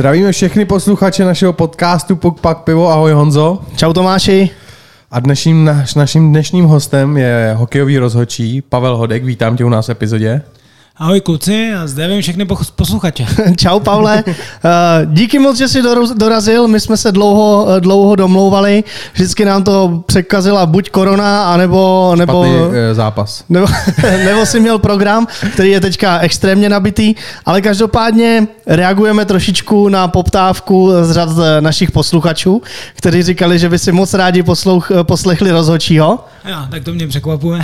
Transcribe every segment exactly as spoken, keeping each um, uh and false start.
Zdravíme všechny posluchače našeho podcastu Puk Pak Pivo. Ahoj Honzo. Čau Tomáši. A dnešním, naš, naším dnešním hostem je hokejový rozhodčí Pavel Hodek. Vítám tě u nás v epizodě. Ahoj kluci a zdravím všechny posluchače. Čau Pavle, díky moc, že jsi dorazil, my jsme se dlouho, dlouho domlouvali, vždycky nám to překazila buď korona, anebo, nebo, zápas. nebo, nebo jsi měl program, který je teďka extrémně nabitý, ale každopádně reagujeme trošičku na poptávku z řad našich posluchačů, kteří říkali, že by si moc rádi poslouch, poslechli rozhodčího. Já, tak to mě překvapuje,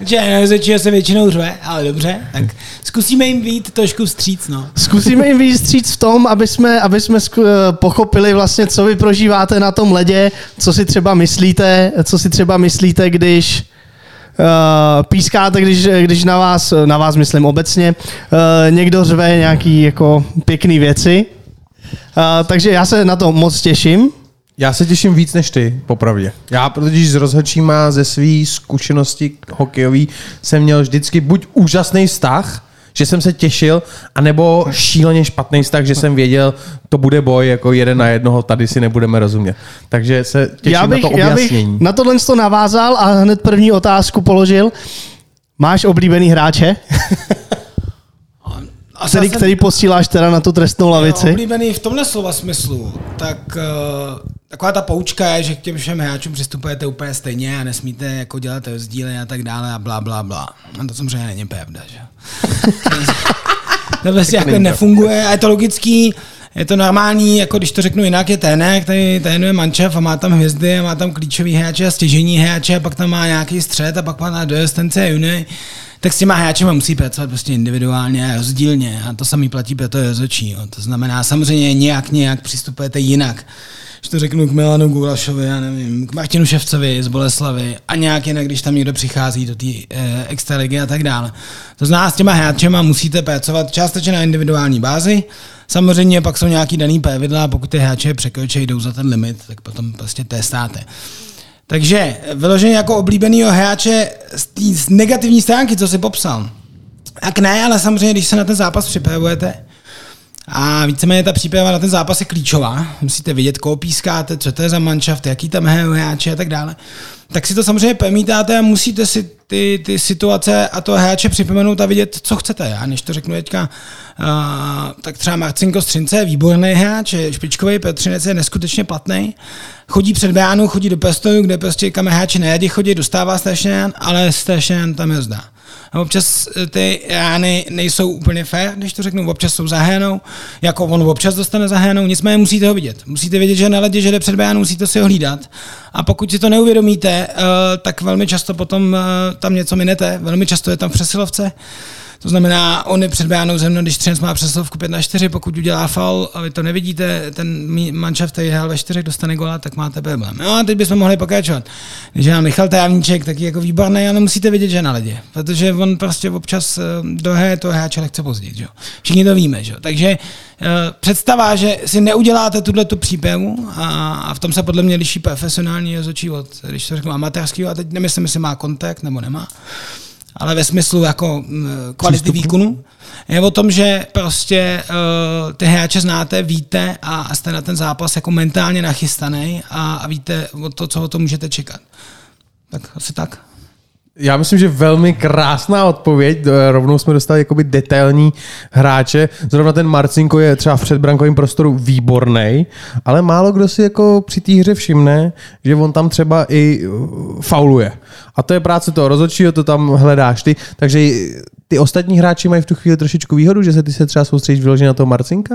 že rozhodčího se většinou řve, ale dobře. Tak zkusíme jim být trošku vstříc, no. Zkusíme jim být vstříc v tom, aby jsme, aby jsme pochopili vlastně, co vy prožíváte na tom ledě, co si třeba myslíte, co si třeba myslíte, když uh, pískáte, když, když na vás, na vás myslím obecně, uh, někdo řve nějaký jako pěkný věci. Uh, takže já se na to moc těším. Já se těším víc než ty, popravdě. Já, protože s rozhodčíma ze svý zkušenosti hokejový jsem měl vždycky buď úžasný vztah, že jsem se těšil, anebo šíleně špatný vztah, že jsem věděl, to bude boj jako jeden na jednoho, tady si nebudeme rozumět. Takže se těším bych, na to objasnění. Já bych na tohle to navázal a hned první otázku položil. Máš oblíbený hráče? A který, jsem... který posíláš teda na tu trestnou lavici? Jo, oblíbený v tomhle slova smyslu, tak uh, taková ta poučka je, že k těm všem hráčům přistupujete úplně stejně a nesmíte jako dělat rozdíly a tak dále a blá, blá, blá. A to samozřejmě není pravda, že? To vlastně jako nefunguje a je to logický, je to normální, jako když to řeknu jinak, je trenér, který trénuje mančev a má tam hvězdy a má tam klíčový hráče a stěžejní hráče a pak tam má nějaký střed a pak má adolescence junior. Tak s těma hráčema musí pracovat prostě individuálně a rozdílně a to samý platí pro to rozhodčí. To znamená samozřejmě nějak, nějak přistupujete jinak. Že to řeknu k Milanu Gulašovi, já nevím, k Martinu Ševcovi z Boleslavy a nějak jinak, když tam někdo přichází do té eh, extraligy a tak dále. To znamená, s těma hráčema musíte pracovat částečně na individuální bázi. Samozřejmě pak jsou nějaký daný pravidla a pokud ty hráče překročí, jdou za ten limit, tak potom prostě testáte. Takže vyloženě jako oblíbenýho hráče z, z negativní stránky, co jsi popsal. Tak ne, ale samozřejmě, když se na ten zápas připravujete a víceméně ta příprava na ten zápas je klíčová, musíte vědět, koho pískáte, co to je za manšaft, jaký tam hrajou hráči a tak dále, tak si to samozřejmě promítáte a musíte si ty, ty situace a to hráče připomenout a vidět, co chcete. A než to řeknu teďka, uh, tak třeba Marcinko Střince je výborný hráč, je špičkový, Petřinec je neskutečně platný. Chodí před bránu, chodí do prostoru, kde prostě kam hráči nejradě chodí, dostává strašně rán, ale strašně rán tam je zdá. A občas ty rány nejsou úplně fair, když to řeknu, občas jsou za hranou, jako on občas dostane za hranou, nicméně musíte ho vidět. Musíte vědět, že na ledě, že jde před bránu, musíte si ho hlídat. A pokud si to neuvědomíte, tak velmi často potom tam něco minete, velmi často je tam v přesilovce. To znamená, on je před bránou ze mnou, když Třinec má přesilovku pět na čtyři, pokud udělá faul a vy to nevidíte, ten manšaft, který hrál ve čtyři, dostane gola, tak máte problém. No a teď bychom mohli pokračovat. Když nám Michal Janíček, taky jako výborný, ale musíte vědět, že je na ledě, protože on prostě občas dohraje toho hráče lehce později, že jo. Všichni to víme, že jo. Takže představa, že si neuděláte tuhle tu přípravu a v tom se podle mě liší profesionální rozhodčí od, když to řeknu, amatérského, a teď nemyslím, jestli má kontakt nebo nemá, ale ve smyslu jako kvality přístupu, výkonu, je o tom, že prostě uh, ty hráče znáte, víte a, a jste na ten zápas jako mentálně nachystaný a, a víte o to, co o to můžete čekat. Tak asi tak. Já myslím, že velmi krásná odpověď. Rovnou jsme dostali jakoby detailní hráče. Zrovna ten Marcinko je třeba v předbrankovém prostoru výborný, ale málo kdo si jako při té hře všimne, že on tam třeba i fauluje. A to je práce toho rozhodčího, to tam hledáš ty. Takže ty ostatní hráči mají v tu chvíli trošičku výhodu, že se ty se třeba soustředíš vyloženě na toho Marcinka?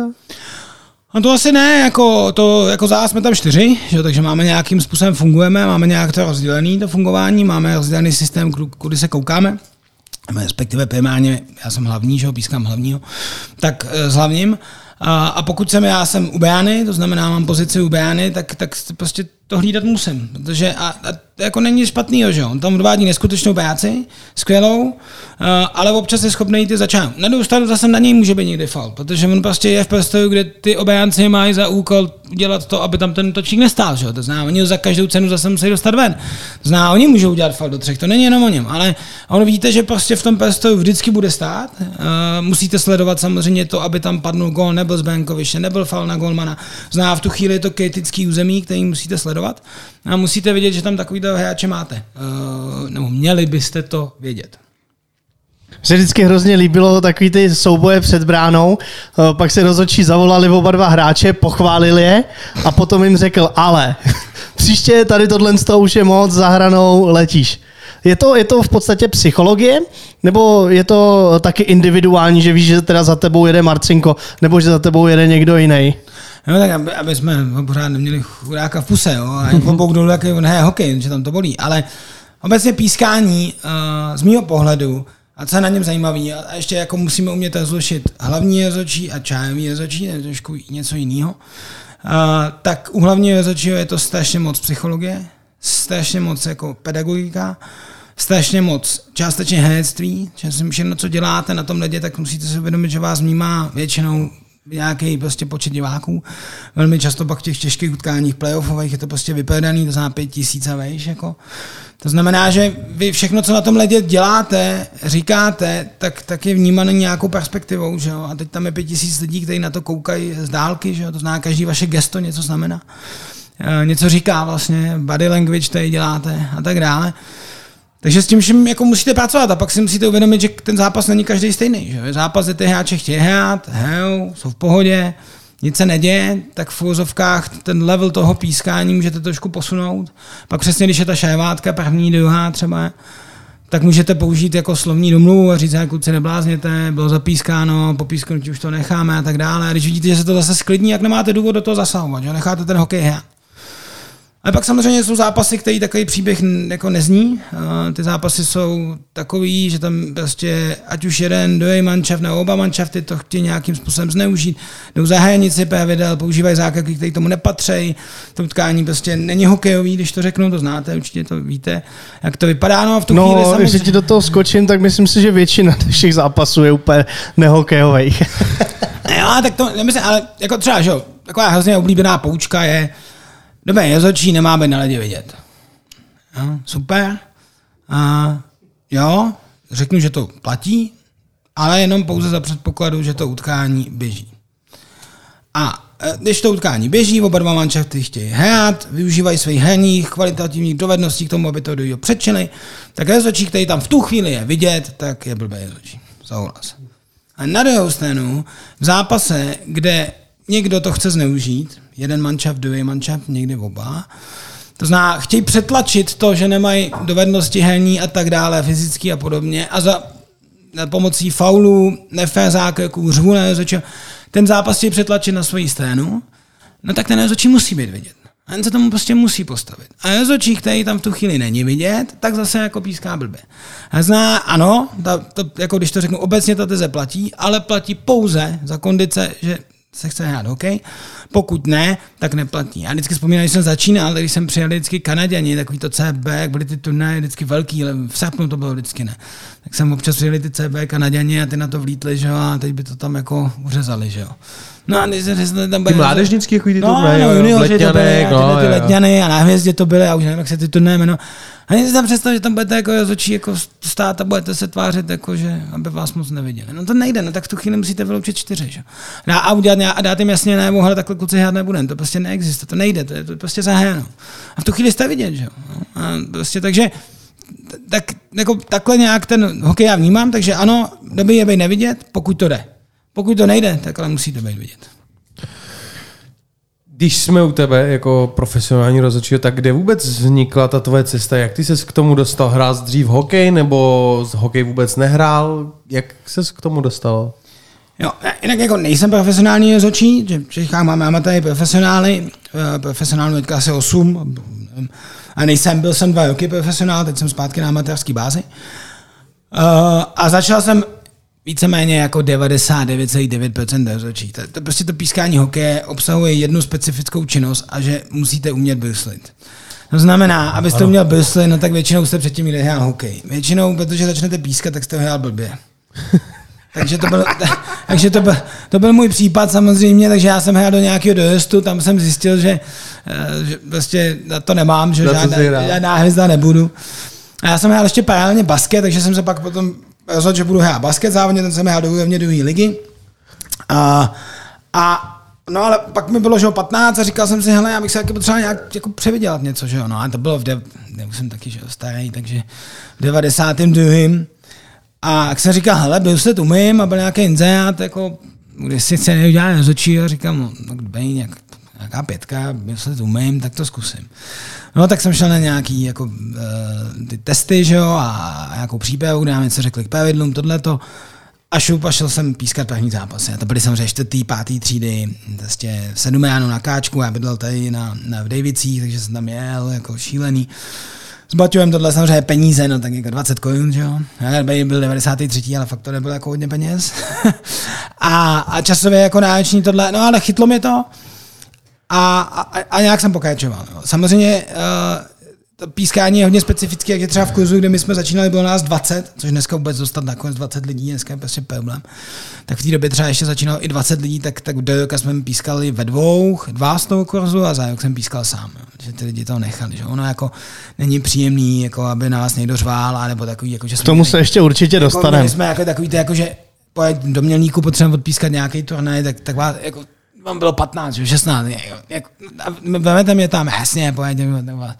No to asi ne, jako, to, jako za nás jsme tam čtyři, že, takže máme nějakým způsobem fungujeme, máme nějak to rozdělené to fungování, máme rozdělený systém, kudy se koukáme, respektive primárně, já jsem hlavní, že ho pískám hlavního, tak s hlavním. A, a pokud jsem já jsem u brány, to znamená mám pozici u brány, tak, tak prostě to hlídat musím, protože a, a to jako není špatný, že on tam odvádí neskutečnou práci, skvělou, ale občas je schopný ty začát. Na druhou stranu zase na něj může být někdy faul, protože on prostě je v prostoru, kde ty obránci mají za úkol dělat to, aby tam ten točník nestál, že jo, to znamená, oni za každou cenu zase musí dostat ven. Zná, oni můžou udělat faul do třech, to není jenom o něm, ale on vidíte, že prostě v tom prostoru vždycky bude stát, musíte sledovat samozřejmě to, aby tam padnul gól, nebyl z Benkoviče, nebyl faul na golmana. Zná, v tu chvíli je to kritický území, který musíte sledovat a musíte vědět, že tam takový hráče máte. Uh, nebo měli byste to vědět. Mně se vždycky hrozně líbilo takový ty souboje před bránou, uh, pak se rozhodčí zavolali oba dva hráče, pochválili je a potom jim řekl, ale příště tady tohle z toho už je moc, za hranou letíš. Je to, je to v podstatě psychologie, nebo je to taky individuální, že víš, že teda za tebou jede Marcinko, nebo že za tebou jede někdo jiný? No tak, aby, aby jsme pořád neměli chudáka v puse, jo, a jako bouk dolů, jak je hokej, že tam to bolí, ale obecně pískání uh, z mýho pohledu, a co je na něm zajímavý, a ještě jako musíme umět rozlišit hlavní rozhodčí a čajový rozhodčí, to je trošku něco jiného, uh, tak u hlavního rozhodčího je to strašně moc psychologie, strašně moc jako pedagogika, strašně moc částečně herectví, všechno, co děláte na tom ledě, tak musíte si uvědomit, že vás vnímá většinou nějaký prostě počet diváků. Velmi často pak v těch těžkých utkáních playoffových je to prostě vyprodaný, to znamená pět tisíc a vejš, jako. To znamená, že vy všechno, co na tom ledě děláte, říkáte, tak, tak je vnímané nějakou perspektivou, že jo? A teď tam je pět tisíc lidí, kteří na to koukají z dálky, že jo? To znamená, každý vaše gesto něco znamená. Něco říká vlastně, body language, který děláte a tak dále. Takže s tím všem jako musíte pracovat a pak si musíte uvědomit, že ten zápas není každý stejný. Že? Zápas, kde ty hráči chtějí hrát, hejou, jsou v pohodě, nic se neděje, tak v uvozovkách ten level toho pískání můžete trošku posunout. Pak přesně, když je ta šajvátka, první, druhá třeba, tak můžete použít jako slovní domluvu a říct, že kluci neblázněte, bylo zapískáno, po písknutí už to necháme a tak dále. A když vidíte, že se to zase sklidní, jak nemáte důvod do toho zasahovat, že? Necháte ten hokej hrát. Ale pak samozřejmě jsou zápasy, který takový příběh jako nezní. Ty zápasy jsou takový, že tam prostě ať už jeden, druhý manšaft nebo oba manšafty to chtějí nějakým způsobem zneužít. Jdou za hranici pravidel, používají zákroky, které tomu nepatří. To utkání prostě není hokejový, když to řeknu, to znáte, určitě to víte, jak to vypadá. No a v tu no, chvíli samozřejmě... Když ti do toho skočím, tak myslím si, že většina všech zápasů je úplně nehokejových. No, tak to nemyslím, ale jako třeba, že jo, taková hrozně oblíbená poučka je: dobré, jezočí nemá být na ledě vidět. Jo, super. A jo, řeknu, že to platí, ale jenom pouze za předpokladu, že to utkání běží. A když to utkání běží, oba dva manšafty chtějí hrát, využívají svých herních kvalitativních dovedností k tomu, aby to druhého předčili, tak jezočí, který tam v tu chvíli je vidět, tak je blbý jezočí. Souhlas. A na druhou stranu, v zápase, kde někdo to chce zneužít, jeden manšaft, druhý manšaft, někdy oba. To znamená, chtějí přetlačit to, že nemají dovednosti herní a tak dále, fyzicky a podobně, a za pomocí faulů, nefér zákroků, řvu na rozhodčího, ten zápas chtějí přetlačit na svoji stranu, no tak ten rozhodčí musí být vidět. A ten se tomu prostě musí postavit. A rozhodčí, který tam v tu chvíli není vidět, tak zase jako píská blbě. A zná, ano, ta, to, jako když to řeknu, obecně ta teze platí, ale platí pouze za kondice, že se chce hrát hokej, pokud ne, tak neplatí. Já vždycky vzpomínám, že jsem začínal, když jsem přijel vždycky Kanaděni, takový to C B, jak byly ty turnaje vždycky velký, ale v srpnu to bylo vždycky ne. Tak jsem občas přijeli ty C B Kanaděni a ty na to vlítli, že jo, a teď by to tam jako uřezali, že jo. No a když se tam byli... Ty mládežnický, takový ty turnaje, no, no, Letňanek, no, no, ty Letňany a na Hvězdě to byly, já už nevím, jak se ty turnaje jmenují. A když se tam představ, že tam budete jako z očí jako stát a budete se tvářit, jako, že aby vás moc neviděli. No to nejde, no tak v tu chvíli musíte vyloučit čtyři, že? A udělat a dát jim jasně, ne, hele, takhle kluci hrát nebudem, to prostě neexistuje, to nejde, to je to prostě zahráno. A v tu chvíli jste vidět, že jo. A prostě takže tak, jako, takhle nějak ten hokej já vnímám, takže ano, dobrý je být nevidět, pokud to jde. Pokud to nejde, tak ale musíte být vidět. Když jsme u tebe jako profesionální rozhodčí, tak kde vůbec vznikla ta tvoje cesta? Jak ty ses k tomu dostal? Hrál jsi dřív hokej, nebo hokej vůbec nehrál? Jak ses k tomu dostal? Jo, jinak jako nejsem profesionální rozhodčí, že v Čechách máme amatéry, profesionály, profesionálů teďka asi osm, a nejsem, byl jsem dva roky profesionál, teď jsem zpátky na amatérský bázi. A začal jsem víceméně jako devadesát devět celá devět procent rozhodčích. To prostě to pískání hokeje obsahuje jednu specifickou činnost a že musíte umět bruslit. To znamená, abyste uměl bruslit, no tak většinou jste předtím jde hrát hokej. Většinou, protože začnete pískat, tak jste ho hrál blbě. Takže to byl, takže to byl, to byl můj případ samozřejmě, takže já jsem hrál do nějakého dorostu, tam jsem zjistil, že, že vlastně to nemám, že žádná, žádná hvězda nebudu. A já jsem hrál ještě paralelně basket, takže jsem se pak potom rozhodl, že budu hrát basket závodně, ten jsem hrál do úrovně druhé ligy. A, a no ale pak mi bylo, že o patnáct a říkal jsem si, hele, já bych se taky potřeboval nějak jako převydělat něco, že jo. No a to bylo v, de- ne, jsem taky, že jo, starý, takže v devadesátém druhém A jak jsem říkal, hele, byl se tu umím a byl nějaký inzerát, jako, když si se neudělali rozhodčí a říkám, no tak bej nějak, nějaká pětka, byl se tu umím, tak to zkusím. No tak jsem šel na nějaký jako, ty testy, že jo, a nějakou přípravu, kde nám něco řekli k pravidlům, tohleto. A šup a šel jsem pískat první zápasy. A to byly samozřejmě čtvrtý, pátý třídy, vlastně v sedm ráno na káčku, já bydlel tady na, na v Davicích, takže jsem tam jel jako šílený. S Baťovem tohle samozřejmě peníze, no tak jako dvacet korun, že jo. Byl devadesátý třetí, ale fakt to nebylo jako hodně peněz. a, a časově jako náročný tohle, no ale chytlo mě to a, a, a nějak jsem pokračoval. Jo. Samozřejmě uh, to pískání je hodně specifické, jak je třeba v kurzu, kde my jsme začínali, bylo nás dvacet, což dneska vůbec dostat nakonec dvacet lidí, dneska je prostě problém. Tak v té době třeba ještě začínalo i dvacet lidí, tak, tak do roka jsme pískali ve dvou, dva z toho kurzu a za rok jsem pískal sám. Jo. Že ty lidi to nechali, že ono jako není příjemný, jako aby nás někdo řval, anebo takový, jako že jsme... K tomu se ještě určitě jako, dostaneme. My jsme jako takový, ty, jako, že pojď do Mělníku, potřebujeme odpískat nějaký turnaj, tak, tak vás, jako, vám bylo patnáct, šestnáct, jako, vemete mě tam, jasně, pojď, vás,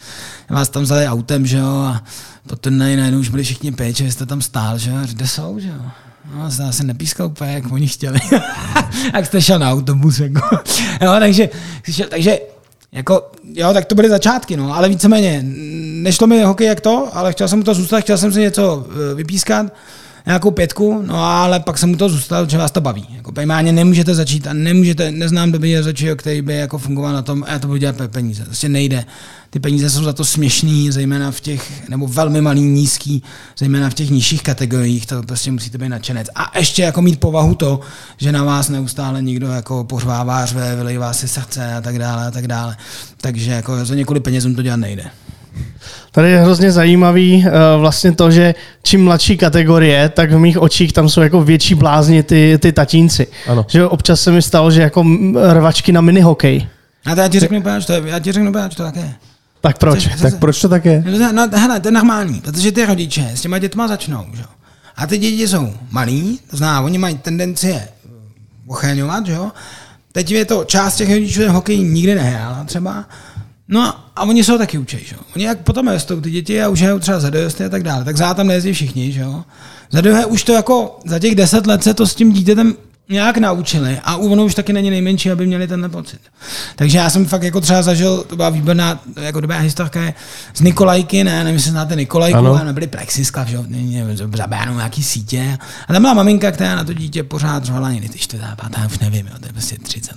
vás tam vzali autem, že jo, a po turnaji najednou už byli všichni péče, že jste tam stál, že jo, kde jsou, že jo. No, já jsem nepískal úplně, jak oni chtěli. Jak jste šel na autobus, jako. No, takže, takže jako, jo, tak to byly začátky, no, ale víceméně, nešlo mi hokej jak to, ale chtěl jsem mu to zůstat, chtěl jsem si něco vypískat, nějakou pětku, no ale pak jsem mu to zůstal, že vás to baví. Jako primárně nemůžete začít a nemůžete, neznám dobrý rozhodčího, který by jako fungoval na tom, a já to budu dělat peníze, prostě nejde. Ty peníze jsou za to směšný, zejména v těch, nebo velmi malý, nízký, zejména v těch nižších kategoriích, to prostě musíte být nadšenec. A ještě jako mít povahu to, že na vás neustále někdo jako pořvává, řve, vylejvá si srdce a tak dále a tak dále. Takže jako za několik penězům to dělat nejde. Tady je hrozně zajímavý vlastně to, že čím mladší kategorie, tak v mých očích tam jsou jako větší blázni ty, ty tatínci. Ano. Že občas se mi stalo, že jako rvačky na minihokej. A to já ti řeknu, proč to, já ti řeknu, proč to tak je. Tak proč? Chceš, tak proč to tak je? No hele, to je normální, protože ty rodiče s těma dětma začnou. Že? A ty děti jsou malí, to znamená, oni mají tendenci je ochraňovat, že jo. Teď je to, část těch rodičů hokej nikdy nehrála třeba. No a oni jsou taky učej, že jo. Oni jak potom rostou ty děti a už hrajou třeba za dorosty a tak dále, tak za tam nejezdí všichni, že jo. Za druhé už to jako za těch deset let se to s tím dítětem nějak naučili a ono už taky není nejmenší, aby měli tenhle pocit. Takže já jsem fakt jako třeba zažil, to byla výborná, jako dobrá historka je, z Nikolajky, ne, nevím, jestli znáte Nikolajku, ano. A byly plexisklav, že jo, zabránou nějaký sítě a tam byla maminka, která na to dítě pořád řvala někdy ty čtvrtá, pátá, už nevím, jo, to je prostě třicet.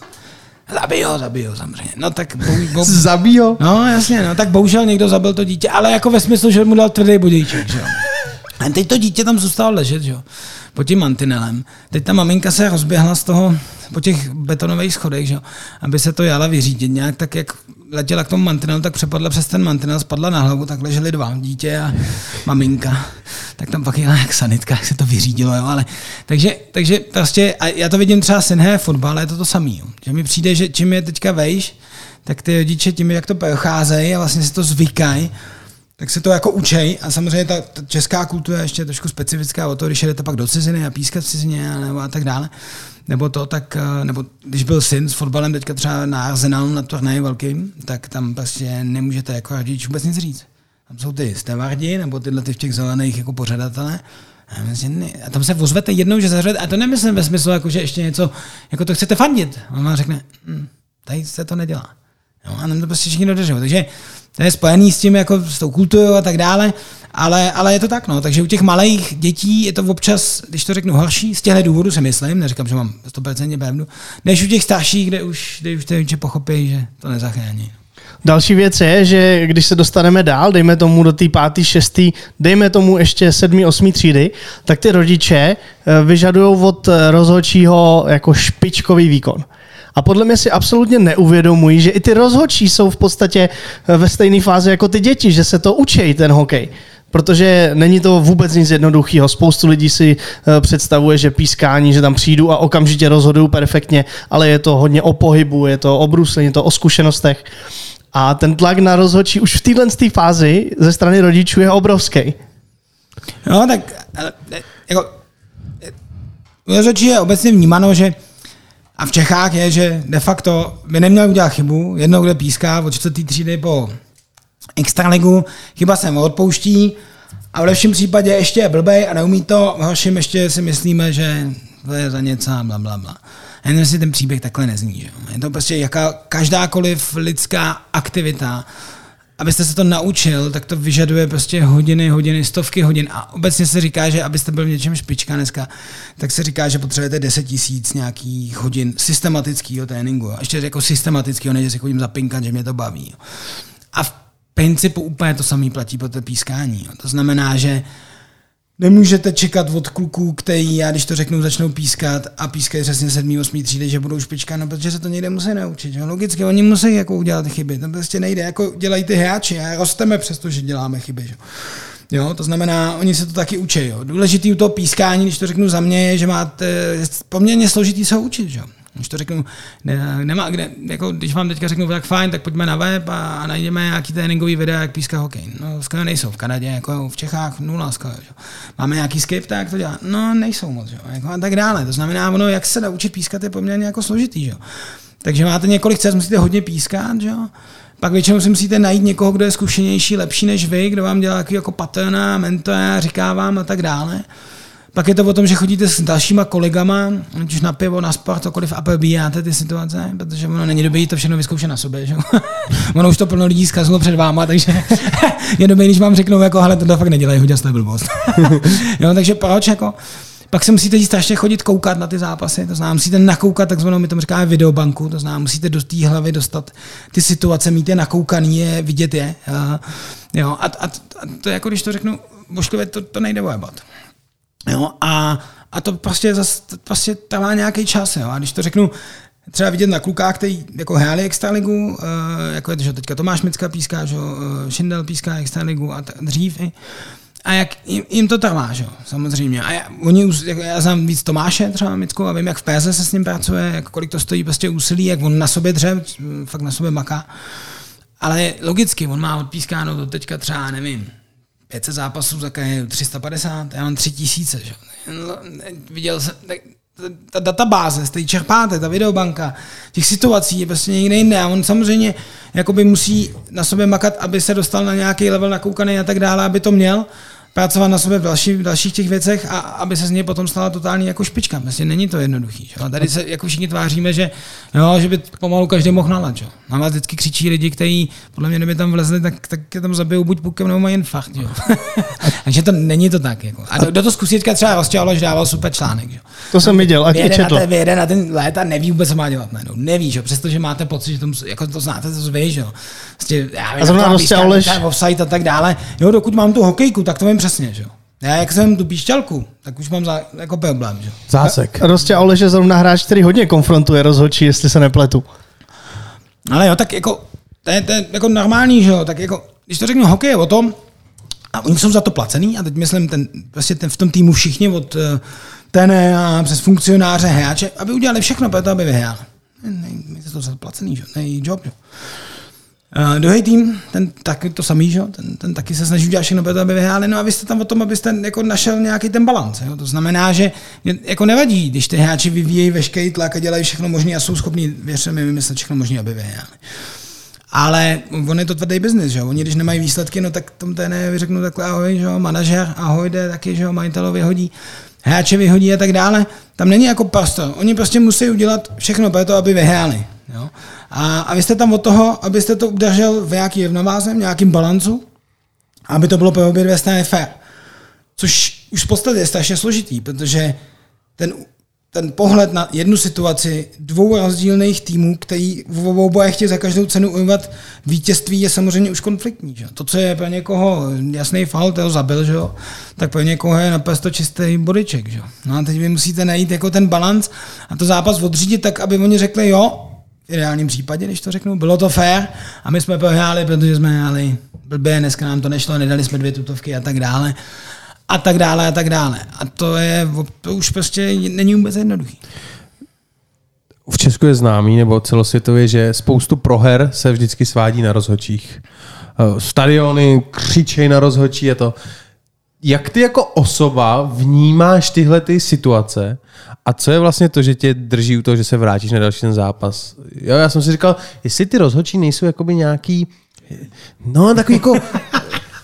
Zabij ho, zabij ho, samozřejmě. No tak bohu... Zabij ho? No jasně, no tak bohužel někdo zabil to dítě, ale jako ve smyslu, že mu dal tvrdý budíček, že jo. A teď to dítě tam zůstalo ležet, že jo, pod tím mantinelem. Teď ta maminka se rozběhla z toho, po těch betonových schodech, že jo, aby se to jala vyřídit nějak, tak jak letěla k tomu mantinelu, tak přepadla přes ten mantinel, spadla na hlavu, tak leželi dva, dítě a maminka. Tak tam pak jela jak sanitka, jak se to vyřídilo, jo, ale takže, takže prostě, a já to vidím třeba synhé fotbal, ale je to to samý, jo, že mi přijde, že čím je teďka vejš, tak ty rodiče tím, jak to procházejí a vlastně si to zvykají, tak se to jako učej a samozřejmě ta, ta česká kultura ještě je trošku specifická o to, když jedete pak do ciziny a pískat v cizině a, nebo a tak dále. Nebo to tak, nebo když byl syn s fotbalem teďka třeba na Arsenalu na turnaji velkým, tak tam prostě nemůžete jako rodič vůbec nic říct. Tam jsou ty stevardi nebo tyhle ty v těch zelených jako pořadatelé. A tam se ozvete jednou, že zařvete, a to nemyslím ve smyslu, jako, že ještě něco, jako to chcete fandit. On vám řekne, hm, tady se to nedělá. No, a nám to prostě všichni dodržují. Takže to je spojený s tím, jako s tou kulturou a tak dále, ale, ale je to tak, no. Takže u těch malých dětí je to občas, když to řeknu, horší, z těchto důvodů si myslím, neříkám, že mám sto procent pravdu, než u těch starších, kde už, kde už ty rodiče pochopí, že to nezachrání. Další věc je, že když se dostaneme dál, dejme tomu do té páté, šesté, dejme tomu ještě sedmé, osmé třídy, tak ty rodiče vyžadují od rozhodčího jako špičkový výkon. A podle mě si absolutně neuvědomují, že i ty rozhodčí jsou v podstatě ve stejné fázi jako ty děti, že se to učí ten hokej. Protože není to vůbec nic jednoduchého. Spoustu lidí si představuje, že pískání, že tam přijdu a okamžitě rozhoduju perfektně, ale je to hodně o pohybu, je to o bruslení, je to o zkušenostech. A ten tlak na rozhodčí už v téhle fázi ze strany rodičů je obrovský. No tak jako rozhodčí je obecně vnímáno, že a v Čechách je, že de facto by neměl udělat chybu, jednou kde píská od čtvrtý třídy po extraligu, chyba se mu odpouští a v lepším případě ještě je blbej a neumí to, hošim ještě si myslíme, že to je za něco a blablabla. Já nevím, si ten příběh takhle nezní. Že? Je to prostě jaká, každákoliv lidská aktivita. Abyste se to naučil, tak to vyžaduje prostě hodiny, hodiny, stovky hodin. A obecně se říká, že abyste byl v něčem špička dneska, tak se říká, že potřebujete deset tisíc nějakých hodin systematického tréninku. Jo? Ještě jako systematického, než si chodím zapinkat, že mě to baví. Jo? A v principu úplně to samé platí pro to pískání. Jo? To znamená, že nemůžete čekat od kluků, který, já když to řeknu, začnou pískat a pískají přesně sedmé, osmé třídy, že budou špička, no protože se to někde musí naučit. Jo? Logicky, oni musí jako udělat chyby, to prostě nejde, jako dělají ty hráči a rosteme přesto, že děláme chyby. Jo? Jo? To znamená, oni se to taky učí. Jo? Důležitý u toho pískání, když to řeknu za mě, je, že máte poměrně složitý se učit. Jo? Když to řeknu, ne, nemá, kde, jako, když vám teďka řeknu, tak fajn, tak pojďme na web a najdeme nějaký tréninkový videa, jak píská hokej. No, skoro nejsou v Kanadě, jako v Čechách nula skoro. Že? Máme nějaký skip, tak to dělá. No, nejsou moc, že? Jako, a tak dále. To znamená, ono, jak se dá učit pískat, je poměrně jako složitý. Že? Takže máte několik cest, musíte hodně pískat, že? Pak většinou si musíte najít někoho, kdo je zkušenější, lepší než vy, kdo vám dělá jako patrona, mentora, říká vám a tak dále. Pak je to o tom, že chodíte s dalšíma kolegama, ať už na pivo, na sport, cokoliv a probíháte ty situace, protože ono není dobrý to všechno vyzkoušet na sobě. Že? Ono už to plno lidí zkazilo před váma, takže je dobrý, když vám řeknou, jako, hele, tohle fakt nedělej, hodě, to je blbost. Jo, takže proč? Jako? Pak se musíte jít strašně chodit koukat na ty zápasy, to znamená, musíte nakoukat, takzvanou, my tomu říkáme videobanku, to znamená, musíte do té hlavy dostat ty situace, mít je nakoukaný, je, vidět je. A, jo, a, a, a to jako, když to řeknu, božkově, to, to nejde vojebat. Jo, a, a to prostě, zas, prostě trvá nějaký čas. Jo. A když to řeknu, třeba vidět na klukách, který jako hráli extraligu, jako je to, že teďka Tomáš Mecka píská, že Šindel píská extraligu a dřív. A jak jim, jim to trvá, že? Samozřejmě. A já, oni, já znám víc Tomáše třeba Mecku a vím, jak v Péze se s ním pracuje, jak kolik to stojí prostě úsilí, jak on na sobě dře, fakt na sobě maká. Ale logicky, on má odpískáno do teďka třeba, nevím, pět set zápasů za kraju, tři sta padesát, já mám tři tisíce. Že? Viděl jsem, ta databáze, z té čerpáte, ta videobanka, těch situací je prostě někde jinde a on samozřejmě jakoby musí na sobě makat, aby se dostal na nějaký level nakoukaný a tak dále, aby to měl, pracovat na sobě v, další, v dalších těch věcech a aby se z něj potom stala totální jako špička. Vlastně není to jednoduchý. Že? A tady se jako všichni tváříme, že, jo, že by pomalu každý mohl nalat. Že? Na vás vždycky křičí lidi, kteří podle mě, kdyby tam vlezli, tak, tak je tam zabijou buď pukem nebo mají infarkt. Takže to není to tak. Jako. A do toho zkusítka třeba Rostě Oleš dával super článek. Že? To jsem viděl, ať je četl. Vyjede na ten let a neví vůbec, co má dělat. Najednou. Neví, že? Přestože máte pocit, že tom, jako to znáte, to zvíš. A zrovna Rostě Oleš. A tak dále. Jo, dokud mám tu hokejku, tak to přesně, že jo. Já jak jsem tu píšťalku, tak už mám zá, jako problém, že jo. Zásek. Rostě Oleš je zrovna hráč, který hodně konfrontuje rozhodčí, jestli se nepletu. Ale jo, tak jako, to je, to je jako normální, že jo, tak jako, když to řeknu, hokej je o tom, a oni jsou za to placený, a teď myslím, ten, vlastně ten, v tom týmu všichni od trenéra přes funkcionáře, hráče, aby udělali všechno pro to, aby vyhráli. My jsou za to placený, že jo, nej job, že jo. Uh, druhý tým, ten taky to samý, že? Ten, ten taky se snaží udělat všechno, aby vyhráli, no a vy jste tam o tom, abyste jako našel nějaký ten balanc. Jo? To znamená, že jako nevadí, když ty hráči vyvíjejí veškerý tlak a dělají všechno možné a jsou schopní, věřte mi, vymyslet všechno možné, aby vyhráli. Ale on je to tvrdý biznis, že? Oni když nemají výsledky, no tak tomu téně řeknu takhle ahoj, že? Manažer, ahoj, jde taky, že? Majitel vyhodí, hráče vyhodí a tak dále. Tam není jako prostor, oni prostě musí udělat všechno pro to, aby vyhráli. Jo? A, a vy jste tam od toho, abyste to udržel v nějaký rovnováze, v nějakým balancu, aby to bylo pro obě dvě strany fair. Což už v podstatě je strašně složitý, protože ten ten pohled na jednu situaci dvou rozdílných týmů, který v obou chtějí za každou cenu ujvat vítězství, je samozřejmě už konfliktní. Že? To, co je pro někoho jasný faul, to ho zabil, že? Tak pro někoho je naprosto čistý bodyček. Že? No a teď vy musíte najít jako ten balanc a to zápas odřídit tak, aby oni řekli jo, v ideálním případě, když to řeknu, bylo to fair a my jsme prohráli, protože jsme hráli blbě, dneska nám to nešlo, nedali jsme dvě tutovky a tak dále. A tak dále, a tak dále. A to je to už prostě není vůbec jednoduchý. V Česku je známý, nebo celosvětově, že spoustu proher se vždycky svádí na rozhodčích. Stadiony křičejí na rozhodčí a to. Jak ty jako osoba vnímáš tyhle ty situace a co je vlastně to, že tě drží u toho, že se vrátíš na další ten zápas? Jo, já jsem si říkal, jestli ty rozhodčí nejsou jakoby nějaký, no takový jako...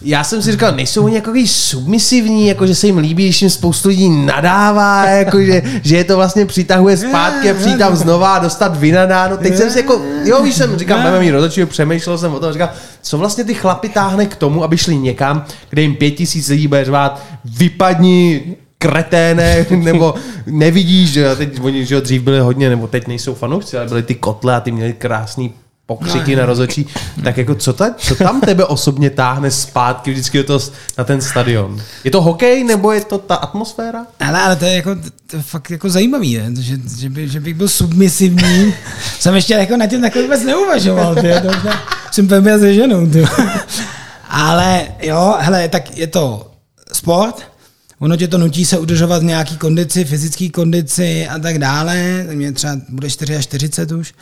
Já jsem si říkal, nejsou oni jako submisivní, jako že se jim líbí, když jim spoustu lidí nadává, jako že, že je to vlastně přitahuje zpátky a přijít tam znova a dostat vynadáno. Teď jsem si jako, jo, víš, jsem říkal, máme mít rozhodčí, přemýšlel jsem o tom, říkal, co vlastně ty chlapi táhne k tomu, aby šli někam, kde jim pět tisíc lidí bude řvát, vypadni, kreténe, nebo nevidíš, že teď oni, že dřív byli hodně, nebo teď nejsou fanoušci, ale byli ty kotle a ty měli krásný pokřiky na rozhodčí, tak jako co, ta, co tam tebe osobně táhne zpátky vždycky to na ten stadion? Je to hokej, nebo je to ta atmosféra? Ale, ale to je jako, to je fakt jako zajímavý, ne? Že, že, by, že bych byl submisivní. Jsem ještě jako na tím takový vůbec neuvažoval. Ty, to už ne, jsem pevně se ženou. Ty. Ale jo, hele, tak je to sport, ono tě to nutí se udržovat v nějaký kondici, fyzický kondici a tak dále. Mě třeba bude čtyřicet čtyři už.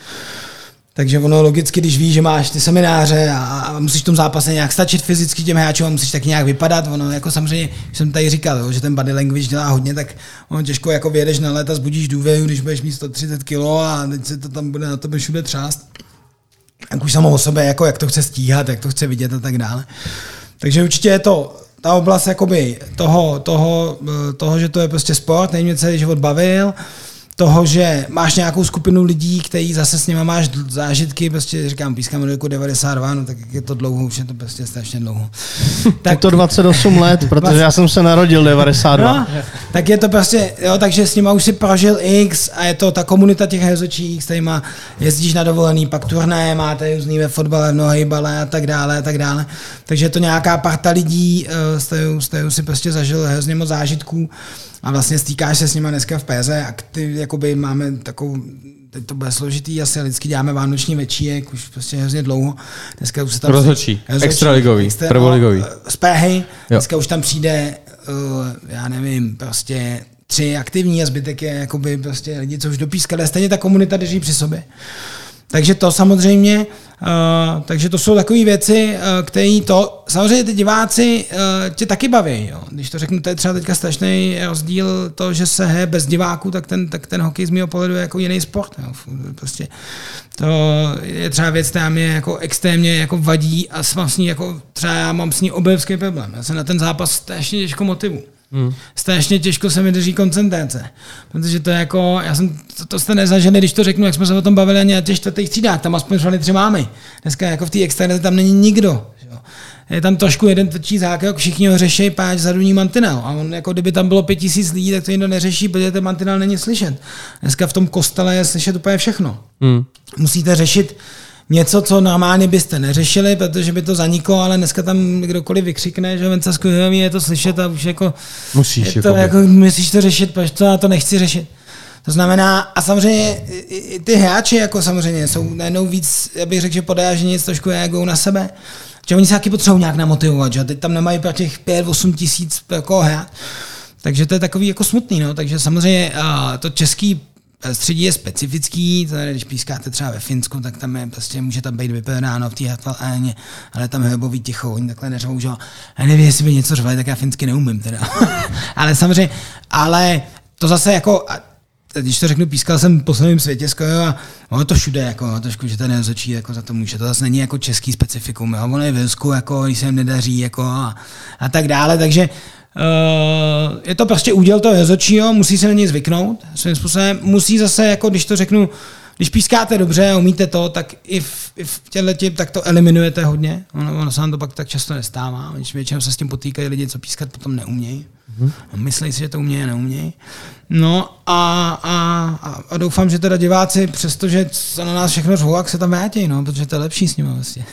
Takže ono logicky, když víš, že máš ty semináře a, a musíš v tom zápase nějak stačit fyzicky těm hráčům a musíš tak nějak vypadat, ono jako samozřejmě, jsem tady říkal, jo, že ten body language dělá hodně, tak ono těžko jako vyjedeš na let a zbudíš důvěru, když budeš mít sto třicet kilo a teď se to tam bude na tebe všude třást. Tak už samo o sobě, jako jak to chce stíhat, jak to chce vidět a tak dále. Takže určitě je to ta oblast jakoby toho, toho, toho, že to je prostě sport, nejmě celý život bavil, toho, že máš nějakou skupinu lidí, kteří zase s nimi máš zážitky, prostě říkám, pískáme do roku devadesát dva, no tak je to dlouho, už je to prostě strašně dlouho. Tak to dvacet osm let, protože já jsem se narodil devadesát dva. No, tak je to prostě, jo, takže s nima už si prožil X a je to ta komunita těch rozhodčích, s kterýma jezdíš na dovolený, pak turnaje, máte různý ve fotbale, nohejbale a tak dále a tak dále. Takže je to nějaká parta lidí, s kterou, s kterou si prostě zažil hrozně moc zážitků. A vlastně stýkáš se s nima dneska v péze a ty jakoby máme takovou, teď to bude složitý, asi lidsky děláme vánoční večírek, už prostě hrozně dlouho. Dneska už se tam... Rozhodčí, extraligový, extra, prvoligový. Z péhy, dneska jo. Už tam přijde, já nevím, prostě tři aktivní a zbytek je jakoby prostě lidi, co už dopískali, stejně ta komunita drží při sobě. Takže to samozřejmě, uh, takže to jsou takové věci, uh, které to, samozřejmě ty diváci uh, tě taky baví. Jo. Když to řeknu, to je třeba teďka strašný rozdíl to, že se hraje bez diváků, tak ten, tak ten hokej z mého pohledu je jako jiný sport. Jo. Prostě to je třeba věc, která mě jako extrémně jako vadí a mám s ní jako, třeba já mám s ní obrovský problém. Já se na ten zápas strašně těžko motivu. Hmm. Strašně těžko se mi drží koncentrace, protože to je jako, já jsem, to, to jste nezažili, když to řeknu, jak jsme se o tom bavili ani na těch čtvrtých třídách, tam aspoň švali tři mámy, dneska jako v té extralize tam není nikdo, jo. Je tam trošku jeden tvrdší zákrok, všichni ho řeší, páč zaduní mantinál a on jako kdyby tam bylo pět tisíc lidí, tak to nikdo neřeší, protože ten mantinál není slyšet, dneska v tom kostele je slyšet úplně všechno, hmm. Musíte řešit něco, co normálně byste neřešili, protože by to zaniklo, ale dneska tam kdokoliv vykřikne, že venca skuhraví, je to slyšet a už jako... Musíš to, jako musíš to řešit, protože to já to nechci řešit. To znamená, a samozřejmě ty hráči jako samozřejmě jsou najednou víc, já bych řekl, že podáženě trošku reagují na sebe, že oni se taky potřebují nějak namotivovat, že teď tam nemají pro těch pět osm tisíc jako hrát. Takže to je takový jako smutný, no, takže samozřejmě to český středí je specifický, tady, když pískáte třeba ve Finsku, tak tam je, prostě může tam být vypadáno v té hataléně, ale tam hrobový ticho, oni takhle neřvou, že já nevím, jestli by něco řvali, tak já finsky neumím teda. Ale samozřejmě, ale to zase jako, když to řeknu, pískal jsem po celém světě skoro a ono to všude, jako, trošku, že ten rozhodčí jako, za to může, to zase není jako český specifikum, jo? Ono je v Hilsku, jako, když se jim nedaří jako, a, a tak dále, takže Uh, je to prostě úděl toho rozhodčího, musí se na něj zvyknout svým způsobem, musí zase, jako když to řeknu, když pískáte dobře a umíte to, tak i v, i v těhletě tak to eliminujete hodně, ono, ono se nám to pak tak často nestává, většinou se s tím potýkají lidi, co pískat potom neumějí. Mm-hmm. Myslí si, že to umějí a neumějí. No a, a, a doufám, že teda diváci, přestože na nás všechno řvou, jak se tam vrátí, no, protože to je lepší s nimi vlastně.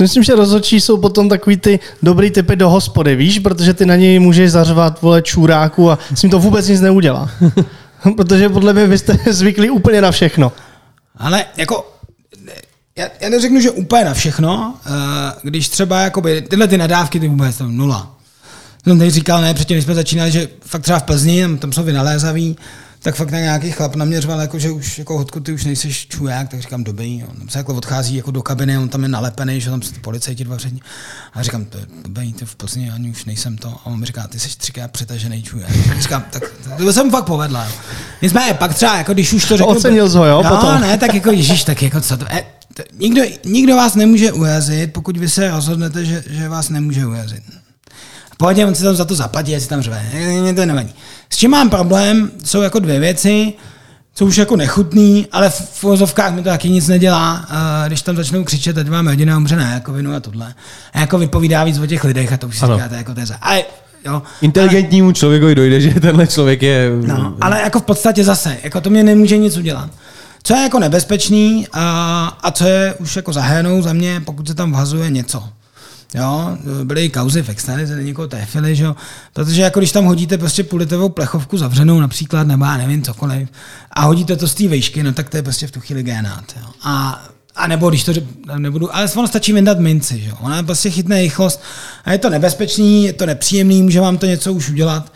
Myslím, že rozhodčí jsou potom takový ty dobrý typy do hospody, víš, protože ty na něj můžeš zařvat, vole, čůráku a s ním to vůbec nic neudělá. Protože podle mě vy jste zvyklí úplně na všechno. Ale jako, já, já neřeknu, že úplně na všechno, když třeba jakoby, tyhle ty nadávky, ty vůbec tam nula. Jsem tady říkal, ne, předtím, když jsme začínali, že fakt třeba v Plzni, tam jsou vynalézaví, tak fakt nějaký chlap na mě řval, jako, že už, jako, hodku, ty už nejseš čuják, tak říkám, dobrý. On tam se jako odchází jako do kabiny, on tam je nalepený, že tam jsou ty policajti dva přední. A říkám, to je dobrý, ty v Plzni, ani už nejsem to. A on mi říká, ty jsi třikrát přetažený čuják. Říkám, tak to jsem fakt povedla. Nicméně pak třeba, jako, když už to řeknu... Ocenil jsi ho, jo, potom. No, ne, tak jako, ježíš, tak jako co to... Eh, to nikdo, nikdo vás nemůže ujazit, pokud vy se rozhodnete, že, že vás nemůže ujazit. Pohodně, on si tam za to zaplatí, jestli tam řve. Mě to nevadí. S čím mám problém, jsou jako dvě věci, co už jako nechutný, ale v vozovkách mi to taky nic nedělá. Když tam začnou křičet, teď máme hodina umře na Jakovinu a tohle. A jako vypovídá víc o těch lidech a to už si říkáte jako teza. Ale jo. Inteligentnímu ale, člověkovi dojde, že tenhle člověk je... No, ale jako v podstatě zase, jako to mě nemůže nic udělat. Co je jako nebezpečný a, a co je už jako za hranou za mě, pokud se tam vhazuje něco. Jo, byly i kauzy v externalizaci, někoho téfili, že jo, protože jako když tam hodíte prostě půlitrovou plechovku zavřenou například, nebo já nevím, cokoliv, a hodíte to z té vejšky, no tak to je prostě v tu chvíli génát, jo. A, a nebo když to nebudu, ale ono stačí vyndat minci, že jo, ona prostě chytne rychlost a je to nebezpečný, je to nepříjemný, může vám to něco už udělat,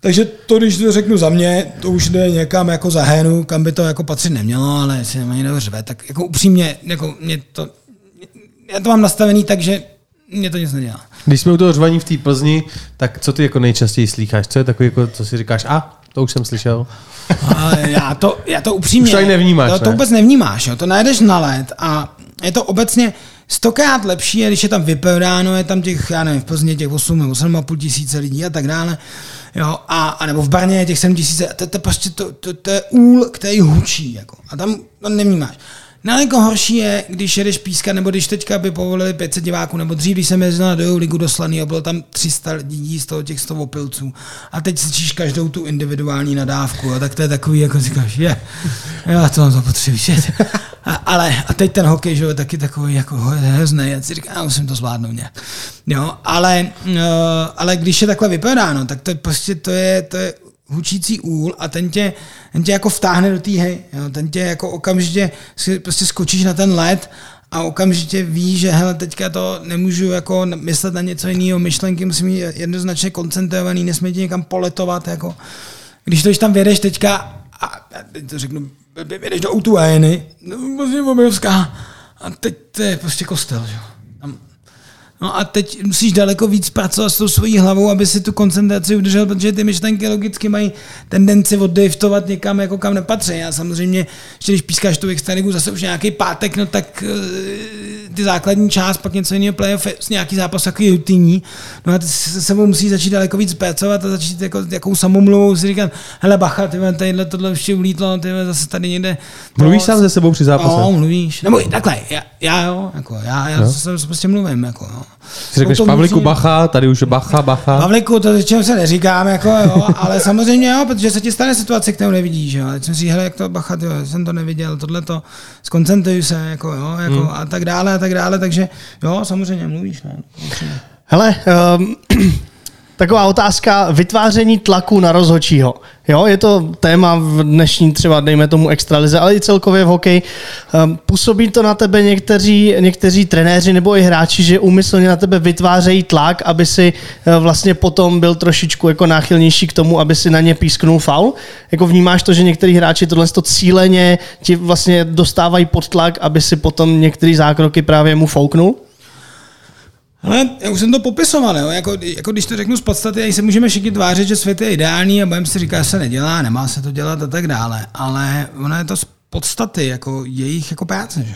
takže to, když to řeknu za mě, to už jde někam jako za hénu, kam by to jako patřit nemělo, ale jestli nemá někdo řve, tak jako upřímně, jako mě to, já to mám nastavený tak, že mě to nic nedělá. Když jsme u toho řvaní v té Plzni, tak co ty jako nejčastěji slýcháš? Co je takový, jako, co si říkáš? A, to už jsem slyšel. já, to, já to upřímně... Už to nevnímáš, to, to vůbec nevnímáš. Jo? To najedeš na led a je to obecně stokrát lepší, když je tam vyprodáno, je tam těch, já nevím, v Plzni těch osm, osm a půl tisíce lidí a tak dále. Jo? A, a nebo v Brně těch sedm tisíc. To, to, prostě to, to, to je úl, který hučí. Jako. A tam to nevnímáš. Daleko horší je, když jedeš pískat, nebo když teďka by povolili pět set diváků, nebo dřív, když jsem jezdil na dojou ligu do Slaného, bylo tam tři sta lidí z toho těch sto opilců. A teď slyšíš každou tu individuální nadávku, a tak to je takový, jako říkáš, je, já to mám zapotřebí. A, ale a teď ten hokej, že jo, taky takový jako hrozný, já si říkám, musím to zvládnout nějak. Jo, ale, ale když je takhle vypadáno, tak to prostě to je, to je hučící úl a ten tě, ten tě jako vtáhne do té hry. Jo? Ten tě jako okamžitě prostě skočíš na ten led a okamžitě víš, že hele, teďka to nemůžu jako myslet na něco jiného, myšlenky musím mít jednoznačně koncentrovaný, nesmí tě někam poletovat. Jako. Když to, když tam vědeš teďka, a teď to řeknu, vědeš do ó dvě arény, no, obrovská, a teď to je prostě kostel. Že? No a teď musíš daleko víc pracovat s tou svojí hlavou, aby si tu koncentraci udržel, protože ty myšlenky logicky mají tendenci oddiftovat někam, jako kam nepatří. A samozřejmě, ještě když pískáš tu extraligu, zase už nějaký pátek, no tak ty základní část, pak něco jiného playoff, nějaký zápas takový rutinní. No a ty se sebou musíš začít daleko víc pracovat a začít jako, jakou samomluvou si říkat, hele bacha, tyhle, tadyhle tohle ještě ulítlo, tyhle zase tady někde... Mluvíš sám se sebou při zápase? Jo, mluvíš. Nebo takhle, já, já jo, jako, já, já no. se, se prostě mluvím, jako, no. Si řekneš Pavliku bacha, tady už bacha, bacha. Pavliku, to čemu se neříkám, jako, jo, ale samozřejmě jo, protože se ti stane situace, kterou nevidíš. Jo. Teď jsem si říkal, jak to bacha, jo, jsem to neviděl, tohleto, skoncentruj se, jako, jo, jako, hmm. a tak dále, a tak dále, takže jo, samozřejmě mluvíš. Ne? Hele, um, taková otázka, vytváření tlaku na rozhodčího. Jo, je to téma v dnešní třeba, dejme tomu extralize, ale i celkově v hokeji. Působí to na tebe někteří, někteří trenéři nebo i hráči, že úmyslně na tebe vytvářejí tlak, aby si vlastně potom byl trošičku jako náchylnější k tomu, aby si na ně písknul faul? Jako vnímáš to, že některý hráči tohle to cíleně ti vlastně dostávají pod tlak, aby si potom některý zákroky právě mu fouknul? Ale já už jsem to popisoval, jo? Jako, jako když to řeknu z podstaty, jak se můžeme všichni tvářit, že svět je ideální a budeme si říkat, že se nedělá, nemá se to dělat a tak dále, ale ono je to z podstaty jako jejich jako práce, že?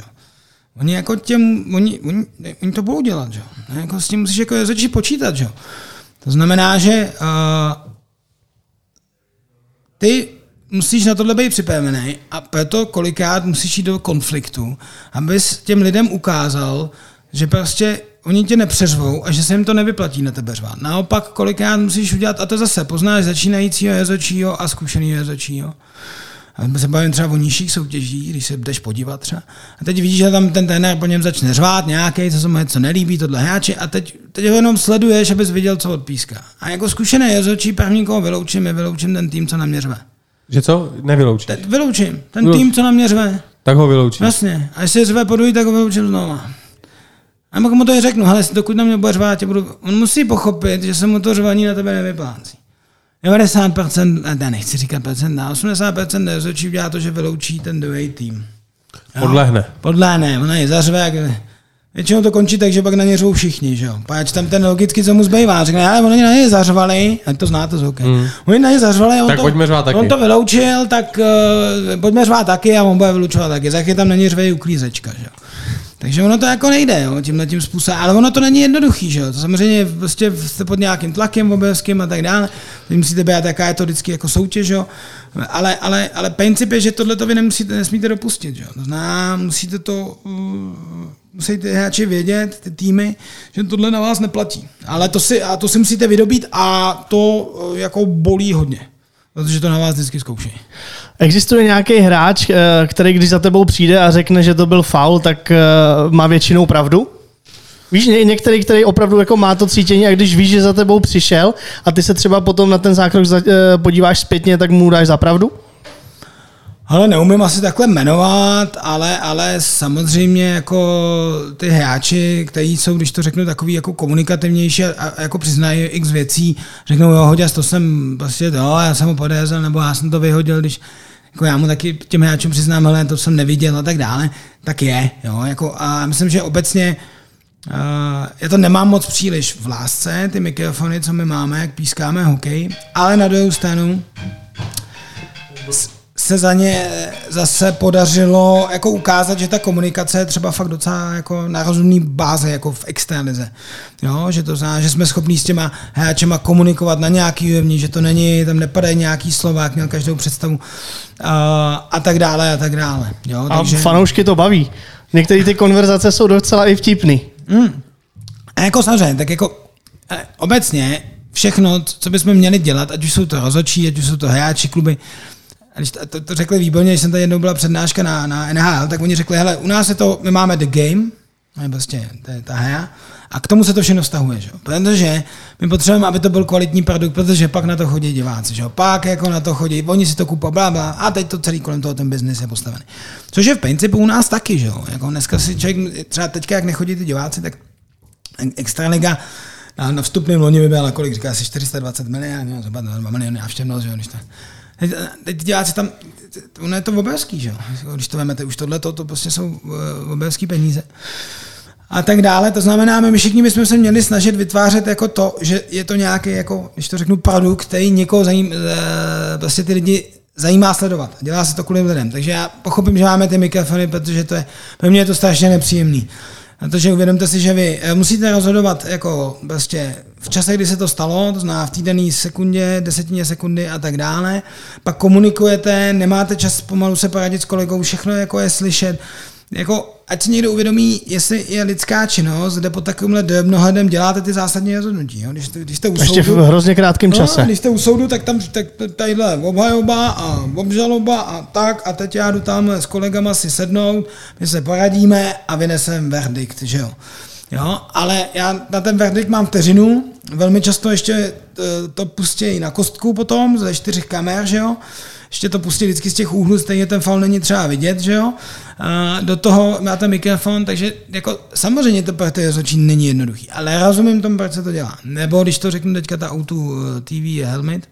Oni jako těm, oni, oni, oni to budou dělat, že? Jako s tím musíš jako začít počítat, že? To znamená, že uh, ty musíš na tohle být připravený a proto kolikrát musíš jít do konfliktu, abys těm lidem ukázal, že prostě oni tě nepřeřvou a že se jim to nevyplatí na tebe řvát. Naopak, kolikrát musíš udělat, a to zase poznáš začínajícího jezočího a zkušeného jezočího. A se bavím třeba o nižších soutěžích, když se jdeš podívat třeba. A teď vidíš, že tam ten trenér po něm začne řvát nějaký, co se mu něco nelíbí, tohle hráči, a teď, teď ho jenom sleduješ, abys viděl, co odpíská. A jako zkušený jezočí první, koho vyloučím, je vyloučím ten tým, co na mě řve. Že co? Nevyloučíš? Teď vyloučím. Ten Vylouč. tým, co na mě řve. Tak ho vyloučím. Vlastně. A jestli řve podují, tak ho vyloučím znova. A pak mu to i řeknu, hele, dokud na mě bude řvát, budu... on musí pochopit, že se mu to řvaní na tebe nevyplácí. devadesát procent, ne, nechci říkat procent, na osmdesát procent rozhodčí udělá to, že vyloučí ten druhý tým. Jo? Podlehne. Podlehne, ona je zařve, většinou to končí tak, že pak na ně řvou všichni, že jo. Páč tam ten logicky, co mu zbývá, řekne, ale oni na ně zařvali, a to znáte z hokeje, mm. oni na ně zařvali, on, on to vyloučil, tak uh, pojďme řvát taky a on bude vyloučovat taky, tak je tam na ně řve i uklízečka, že jo. Takže ono to jako nejde, jo, tímhle tím způsobem, ale ono to není jednoduchý, že jo, to samozřejmě prostě jste pod nějakým tlakem obrovským a tak dále, teď musíte být, jaká je to vždycky jako soutěž, jo, ale, ale, ale princip je, že tohleto vy nemusíte, nesmíte dopustit, že jo, to znamená, musíte to, musí ty hráči vědět, ty týmy, že tohle na vás neplatí, ale to si, a to si musíte vydobít a to jako bolí hodně. Protože to na vás vždycky zkouší. Existuje nějaký hráč, který když za tebou přijde a řekne, že to byl faul, tak má většinou pravdu? Víš, některý, který opravdu jako má to cítění a když víš, že za tebou přišel a ty se třeba potom na ten zákrok podíváš zpětně, tak mu dáš za pravdu? Ale neumím asi takhle jmenovat, ale, ale samozřejmě jako ty hráči, kteří jsou, když to řeknu, takový jako komunikativnější a, a jako přiznají x věcí, řeknou, jo, hoďas, to jsem prostě, jo, já jsem ho podézel, nebo já jsem to vyhodil, když jako já mu taky těm hráčům přiznám, hele, to jsem neviděl a tak dále, tak je, jo, jako a myslím, že obecně uh, já to nemám moc příliš v lásce, ty mikrofony, co my máme, jak pískáme hokej, ale na druhou stranu se za ně zase podařilo jako ukázat, že ta komunikace je třeba fakt docela jako na rozumný báze jako v extralize. Jo, že to znamená, že jsme schopní s těma hráčema komunikovat na nějaký úrovni, že to není, tam nepadají nějaký slova, jak měl každou představu a, a tak dále a tak dále. Jo, a takže... fanoušky to baví. Některé ty konverzace jsou docela i vtipný. Mm. A jako samozřejmě, tak jako obecně všechno, co bychom měli dělat, ať už jsou to rozhodčí, ať už jsou to hráči, kluby, a to, to řekli výborně, když jsem tady jednou byla přednáška na, na N H L, tak oni řekli, hele, u nás je to, my máme the game, prostě, to je ta hra, a k tomu se to všechno vztahuje, že? Protože my potřebujeme, aby to byl kvalitní produkt, protože pak na to chodí diváci, že? Pak jako na to chodí, oni si to kupují, bla, bla, a teď to celý kolem toho ten biznis je postavený. Což je v principu u nás taky, že? Jako dneska si člověk, třeba teďka, jak nechodí ty diváci, tak Extraliga na, na vstupném loni vybrala, kolik říká si, čtyři sta dvacet milionů, zhruba dva miliony návštěvnost, že? Teď diváci tam, ono je to obrovský, že? Když to vemete, už tohle, to, to prostě jsou obrovský peníze. A tak dále, to znamená, my všichni bychom se měli snažit vytvářet jako to, že je to nějaký, jako, když to řeknu, produkt, který někoho zajím, prostě ty lidi zajímá sledovat. Dělá se to kvůli lidem. Takže já pochopím, že máme ty mikrofony, protože to je, pro mě je to strašně nepříjemný. Protože uvědomte si, že vy musíte rozhodovat jako prostě v čase, kdy se to stalo, to znamená v týdenní sekundě, desetině sekundy a tak dále. Pak komunikujete, nemáte čas pomalu se poradit s kolegou, všechno jako je slyšet. Jako, ať si někdo uvědomí, jestli je lidská činnost, kde pod takovýmhle drobnohledem děláte ty zásadní rozhodnutí. Jo? Když, když jste u soudu, ještě v hrozně krátkém čase. No, když jste u soudu, tak tam tak tadyhle obhajoba a obžaloba a tak a teď já jdu tam s kolegama si sednout, my se poradíme a vynesem verdikt, že jo. Jo, ale já na ten verdikt mám vteřinu, velmi často ještě to pustějí na kostku potom ze čtyřech kamer, že jo. Ještě to pustí vždycky z těch úhlů, stejně ten faul není třeba vidět, že jo. A do toho máte mikrofon, takže jako samozřejmě to pro ty rozhodčí není jednoduchý, ale rozumím tomu, proč se to dělá. Nebo když to řeknu teďka ta O dva T V je helmet,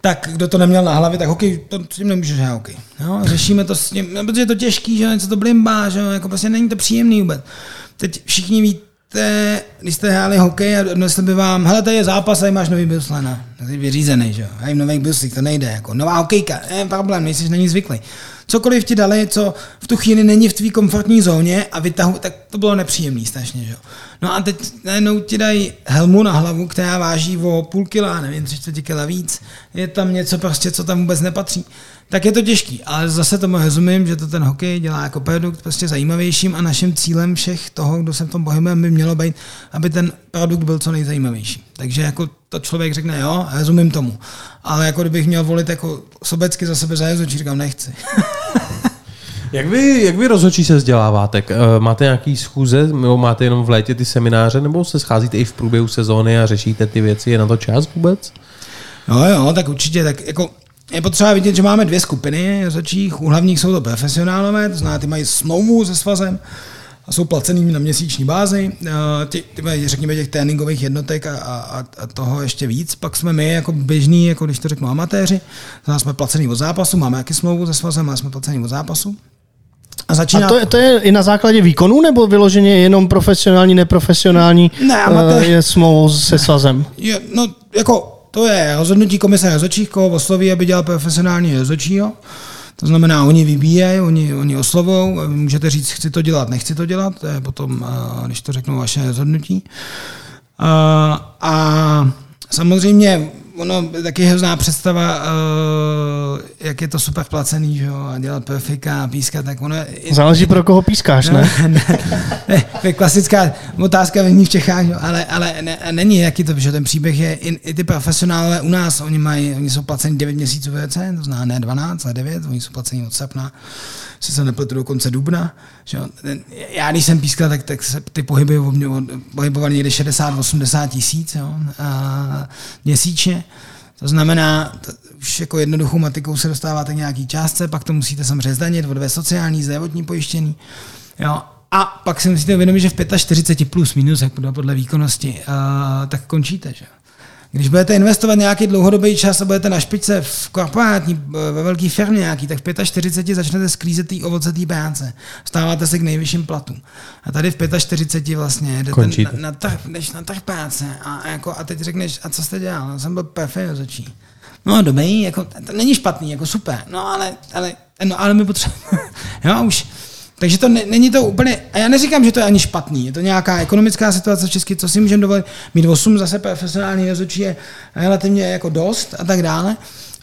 tak kdo to neměl na hlavě, tak hokej, to s tím nemůžeš hrát hokej. Jo? Řešíme to s tím, protože je to těžký, že jo, něco to blimbá, že jo, jako prostě není to příjemný vůbec. Teď všichni víte, když jste hráli hokej a odnesli by vám, hele, tady je zápas, tady máš nový bruslana, tady je vyřízený, že jo, tady nový bruslík, to nejde, jako nová hokejka, ne, problém, nejsi na ní zvyklý. Cokoliv ti dali, co v tu chvíli není v tvý komfortní zóně a vytahu, tak to bylo nepříjemný strašně, že jo. No a teď najednou ti dají helmu na hlavu, která váží o půl kila, nevím, tři čtvrtě kila víc. Je tam něco prostě, co tam vůbec nepatří. Tak je to těžký, ale zase tomu rozumím, že to ten hokej dělá jako produkt prostě zajímavějším a naším cílem všech toho, kdo se v tom pohybuje, by mělo být, aby ten produkt byl co nejzajímavější. Takže jako to člověk řekne, jo, rozumím tomu. Ale jako kdybych měl volit jako sobecky za sebe zajezu, či říkám, nechci. Jak vy, jak vy rozhodčí se vzděláváte? Máte nějaký schůze, máte jenom v létě ty semináře, nebo se scházíte i v průběhu sezóny a řešíte ty věci? Je na to čas vůbec? No jo, tak určitě. Tak jako je potřeba vidět, že máme dvě skupiny rozhodčích. U hlavních jsou to profesionálové, to znamená, ty mají smlouvu se svazem a jsou placenými na měsíční bázi. Ty, ty mají, řekněme, těch tréninkových jednotek a, a, a toho ještě víc. Pak jsme my jako běžní, jako když to řeknu amatéři, znamená, jsme placený od zápasu, máme jaký smlouvu se svazem a jsme placený od zápasu. A, začíná... a to, je, to je i na základě výkonů, nebo vyloženě jenom profesionální, neprofesionální ne, máte... je smlouvou se svazem? Je, no, jako, to je rozhodnutí komise rozhodčích, koho osloví, aby dělal profesionální rozhodčího. To znamená, oni vybíjejí, oni, oni oslovou, můžete říct, chci to dělat, nechci to dělat, to je potom, když to řeknu, vaše rozhodnutí. A, a samozřejmě ono taky je hrozná představa, jak je to super placený, že jo, a dělat perfika a pískat, tak ono... Záleží pro koho pískáš, ne? ne, ne, ne klasická otázka v Čechách, jo, ale, ale ne, není jaký to, protože ten příběh je, i, i ty profesionálové u nás, oni mají, oni jsou placeni devět měsíců v roce, to znamená ne dvanáct, ale devět, oni jsou placeni od srpna, si se nepletu do konce dubna, že jo. Já když jsem pískal, tak, tak se ty pohyby pohybovaly někde šedesát osmdesát tisíc, jo, a měsíčně. To znamená, to už jako jednoduchou matikou se dostáváte k nějaký částce, pak to musíte samozřejmě zdanit, odvést sociální, zdravotní pojištění. Jo. A pak si musíte uvědomit, že v čtyřicet pět plus minus, jak podle výkonnosti, uh, tak končíte. Že? Když budete investovat nějaký dlouhodobý čas a budete na špičce v korporátní, ve velké firmě nějaký, tak v čtyřicet pět začnete sklízet tý ovoce tý práce. Stáváte se k nejvyšším platům. A tady v čtyřicet pět vlastně jdete na, na trh, jdeš na trh práce a, jako, a teď řekneš, a co jste dělal? Já jsem byl perfekt rozhodčí. No dobrý, jako, to není špatný, jako super, no ale, ale, no, ale my potřebujeme, jo už. Takže to ne, není to úplně, a já neříkám, že to je ani špatný, je to nějaká ekonomická situace v Česku, co si můžeme dovolit, mít osm zase profesionální rozhodčí je relativně jako dost a tak dále,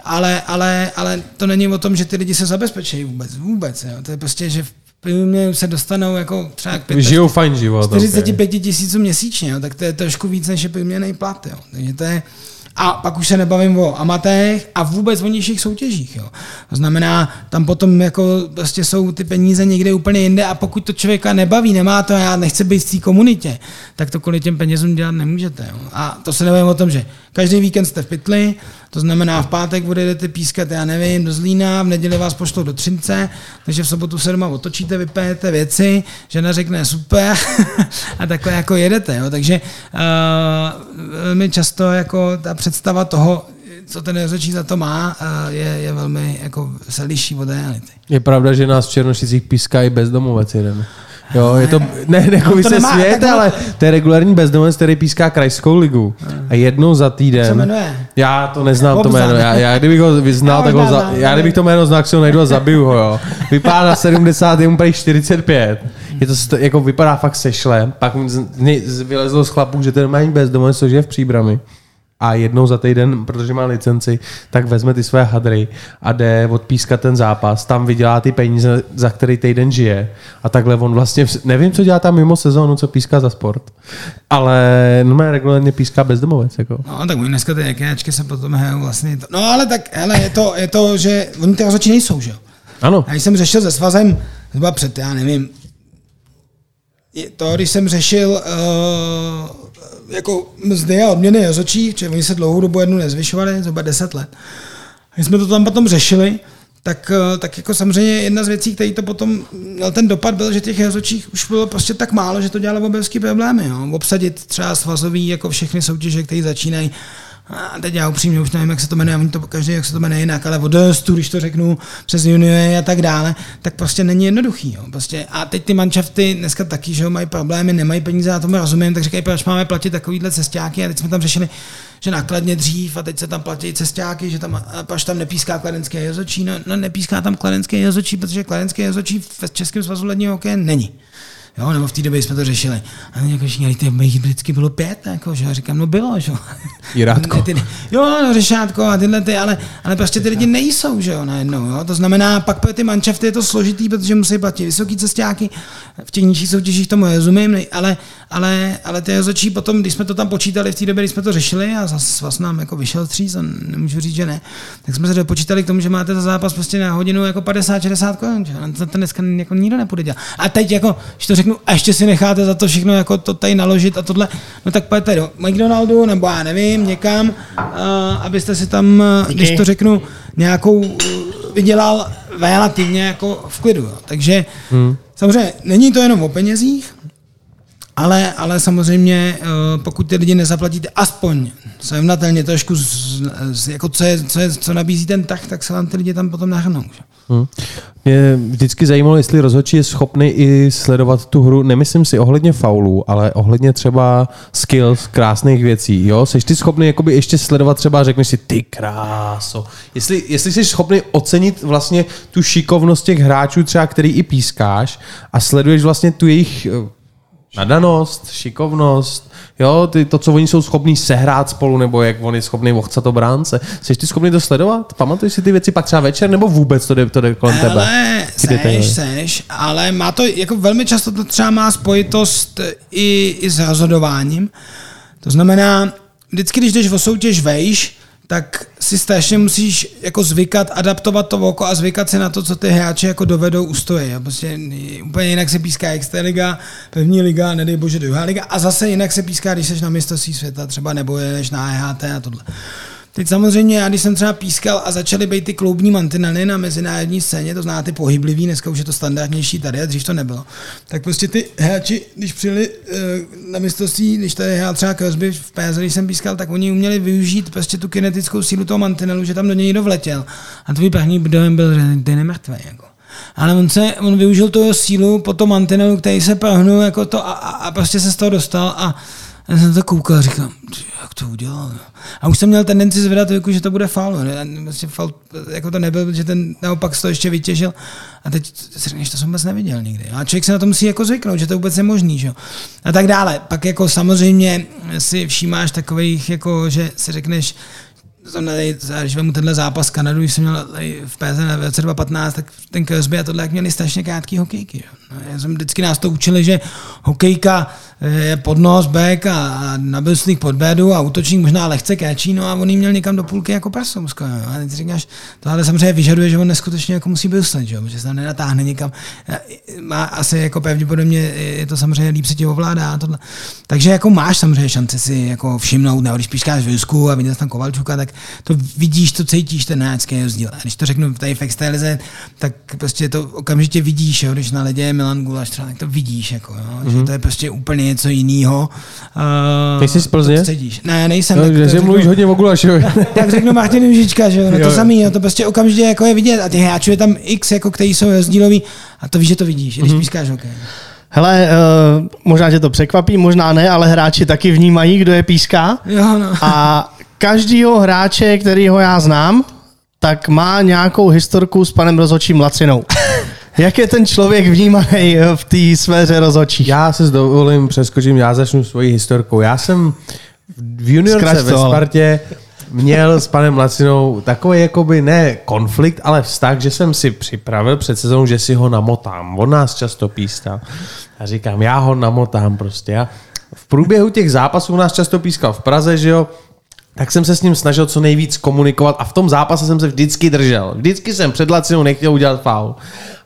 ale, ale, ale to není o tom, že ty lidi se zabezpečí vůbec, vůbec, jo. To je prostě, že v průměru se dostanou jako třeba k čtyřicet pět tisíců měsíčně, jo. Tak to je trošku víc, než je průměrný plat, jo. Takže to je... A pak už se nebavím o amatérech a vůbec o nižších soutěžích. Jo. To znamená, tam potom jako prostě jsou ty peníze někde úplně jinde a pokud to člověka nebaví, nemá to a já nechci být v té komunitě, tak to kvůli těm penězům dělat nemůžete. Jo. A to se nebavím o tom, že každý víkend jste v pytli, to znamená v pátek odejdete pískat, já nevím, do Zlína, v neděli vás pošlou do Třince, takže v sobotu se doma otočíte, vypijete věci, žena řekne super a takhle jako jedete. Jo. Takže uh, velmi často jako ta představa toho, co ten rozhodčí za to má, je, je velmi jako se liší od reality. Je pravda, že nás v Černošicích píská i bezdomovec jeden. Jo, je to, ne, ne, no, to nemá, svět, tak, ale to je regulární bezdomovec, který píská krajskou ligu. A jednou za týden. Co jmenuje? Já to neznám, Bob to jméno. Já, já kdybych ho vyznal, tak ho za, já kdybych to jméno znal, tak si ho najdu a zabiju ho, jo. Vypadá na sedmdesát, je mu prý čtyřicet pět. Je to, jako vypadá fakt sešle. Pak vylezlo z chlapů, že ten má bezdomovec, což je v Příbrami. A jednou za týden, protože má licenci, tak vezme ty své hadry a jde odpískat ten zápas. Tam vydělá ty peníze, za který týden žije. A takhle on vlastně, nevím, co dělá tam mimo sezónu, co píská za sport, ale normálně regulárně píská bezdomovec. Jako. No tak oni dneska ty jakéčky se potom hejou vlastně. To. No ale tak hele, je, to, je to, že oni ty rozhodčí nejsou, že jo? Ano. Já jsem řešil se svazem zhruba před, já nevím, to, když jsem řešil... Uh, jako mzdy a odměny rozhodčích, protože oni se dlouhou dobu jednu nezvyšovali, zhruba deset let. A když jsme to tam potom řešili, tak, tak jako samozřejmě jedna z věcí, který to potom měl ten dopad, byl, že těch rozhodčích už bylo prostě tak málo, že to dělalo obrovské problémy. Jo. Obsadit třeba svazový, jako všechny soutěže, které začínají. A teď já upřímně už nevím, jak se to jmenuje, oni to každý, jak se to jmenuje jinak, ale od dostu, když to řeknu, přes juniory a tak dále, tak prostě není jednoduchý. Jo. Prostě, a teď ty manšafty dneska taky, že jo, mají problémy, nemají peníze, já tomu rozumím, tak říkají, proč máme platit takovýhle cestáky a teď jsme tam řešili, že nákladně dřív a teď se tam platí cestáky, že tam, až tam nepíská kladenské rozhodčí, no, no nepíská tam kladenské rozhodčí, protože kladenské rozhodčí v Českém svazu ledního hokeje není. Jo, nebo v té době jsme to řešili. A oni jako říkali, ty jich vždycky bylo pět, jako, že? A říkám, no bylo, že? Jirátko. Jo, řešátko a tyhle ty, ale, ale prostě ty lidi nejsou, že jo, najednou, jo. To znamená, pak ty manšafty je to složitý, protože musí platit vysoký cestáky, v těch nižších soutěžích tomu rozumím, ale, ale, ale ty začí potom, když jsme to tam počítali v té době, když jsme to řešili a zase vás nám jako vyšel tříc, a nemůžu říct, že ne, tak jsme se dopočítali k tomu, že máte za zápas prostě na hodinu jako padesát šedesát korun, že? To dneska jako nikdo nepůjde dělat. A teď jako, když to řeknu, a ještě si necháte za to všechno jako to tady naložit a tohle, no tak pojďte do McDonaldu nebo já nevím, někam, a, abyste si tam, díky, když to řeknu, nějakou vydělal relativně jako v klidu. Jo. Takže hmm. samozřejmě není to jenom o penězích, ale, ale samozřejmě, pokud ty lidi nezaplatíte aspoň srovnatelně trošku, z, z, jako co, je, co, je, co nabízí ten tah, tak se vám ty lidi tam potom nahrnou. Hmm. Mě vždycky zajímalo, jestli rozhodčí je schopný i sledovat tu hru, nemyslím si ohledně faulů, ale ohledně třeba skills, krásných věcí. Jo? Seš ty schopný jakoby ještě sledovat třeba, řekneš si, ty kráso. Jestli, jestli jsi schopný ocenit vlastně tu šikovnost těch hráčů třeba, který i pískáš a sleduješ vlastně tu jejich nadanost, šikovnost, jo, ty, to, co oni jsou schopní sehrát spolu, nebo jak on je schopný vohcat obránce. Jsi ty schopný to sledovat? Pamatuješ si ty věci pak třeba večer, nebo vůbec to jde, to jde kolem tebe? Ale seš, seš, ale má to, jako velmi často to třeba má spojitost i, i s rozhodováním. To znamená, vždycky, když jdeš o soutěž vejš, tak si strašně musíš jako zvykat, adaptovat to oko a zvykat se na to, co ty hráči jako dovedou ustojí. Prostě úplně jinak se píská extraliga, první liga, nedej bože druhá liga a zase jinak se píská, když jsi na mistrovství světa třeba nebo jedeš na E H T a tohle. Teď samozřejmě, já když jsem třeba pískal a začaly být ty kloubní mantinely na mezinárodní scéně, to znáte, pohyblivý, dneska už je to standardnější tady a dřív to nebylo. Tak prostě ty hráči, když přijeli na mistrovství, když tady hrál třeba Crosby v P S, když jsem pískal, tak oni uměli využít prostě tu kinetickou sílu toho mantinelu, že tam do něj někdo vletěl. A tvůj první dojem byl, že ty nemrtvej, jako. Ale on, se, on využil tu sílu po tom mantinelu, který se prohnul jako to a, a prostě se z toho dostal a já jsem to koukal a říkám, jak to udělal. A už jsem měl tendenci zvedat ruku, že to bude faul. Vlastně faul jako to nebyl, protože ten naopak to ještě vytěžil. A teď si říkám, že to jsem vůbec neviděl nikdy. A člověk se na to musí jako zvyknout, že to vůbec je možný. Že? A tak dále. Pak jako samozřejmě si všímáš takových, jako, že si řekneš, když vemu tenhle zápas Kanadu, když jsem měl v P S v roce dvacet patnáct, tak ten Crosby a tohle jak měli strašně krátký hokejky. Já jsem vždycky nás to učili, že hokejka je podnos, back a nabrslík pod bédu a útočník možná lehce kráčí, no a on jí měl někam do půlky jako prasou. A ty říkáš, tohle samozřejmě vyžaduje, že on neskutečně jako musí bruslet, že? Protože se tam nenatáhne nikam. Má asi jako pravděpodobně je to samozřejmě líp se tě ovládá a tohle. Takže jako máš samozřejmě šanci si jako všimnout, nebo když pískáš v Rusku a vidíš tam Kovalčuka, tak to vidíš, to cítíš, ten náčský rozdíl. A když to řeknu tady v extralize, tak prostě to okamžitě vidíš, jo? Když na ledě je Milan Gulaš, třeba, tak to vidíš, jako, jo? Mm-hmm. Že to je prostě úplně něco jiného. Uh, Jsi z Plzně? Ne, nejsem. No, tak, že řeknu, mluvíš hodně o Gulašovi. Tak řeknu Martin Južička, že no, to samý, no, to prostě okamžitě jako je vidět a ty hráčů je tam x, jako, který jsou rozdílový a to víš, že to vidíš, když mm-hmm. pískáš hokej. Hele, uh, možná tě to překvapí, možná ne, ale hráči taky vnímají, kdo je píská. Jo, no. A každýho hráče, kterýho já znám, tak má nějakou historku s panem rozhodčím Lacinou. Jak je ten člověk vnímaný v té sféře rozhodčích? Já se s dovolím přeskočím, já začnu svojí historkou. Já jsem v juniorce ve Spartě měl s panem Lacinou takový jakoby ne konflikt, ale vztah, že jsem si připravil před sezónou, že si ho namotám. On nás často píská. A říkám, já ho namotám prostě. Já v průběhu těch zápasů nás často pískal v Praze, že jo, tak jsem se s ním snažil co nejvíc komunikovat a v tom zápase jsem se vždycky držel. Vždycky jsem před Lacinou nechtěl udělat faul.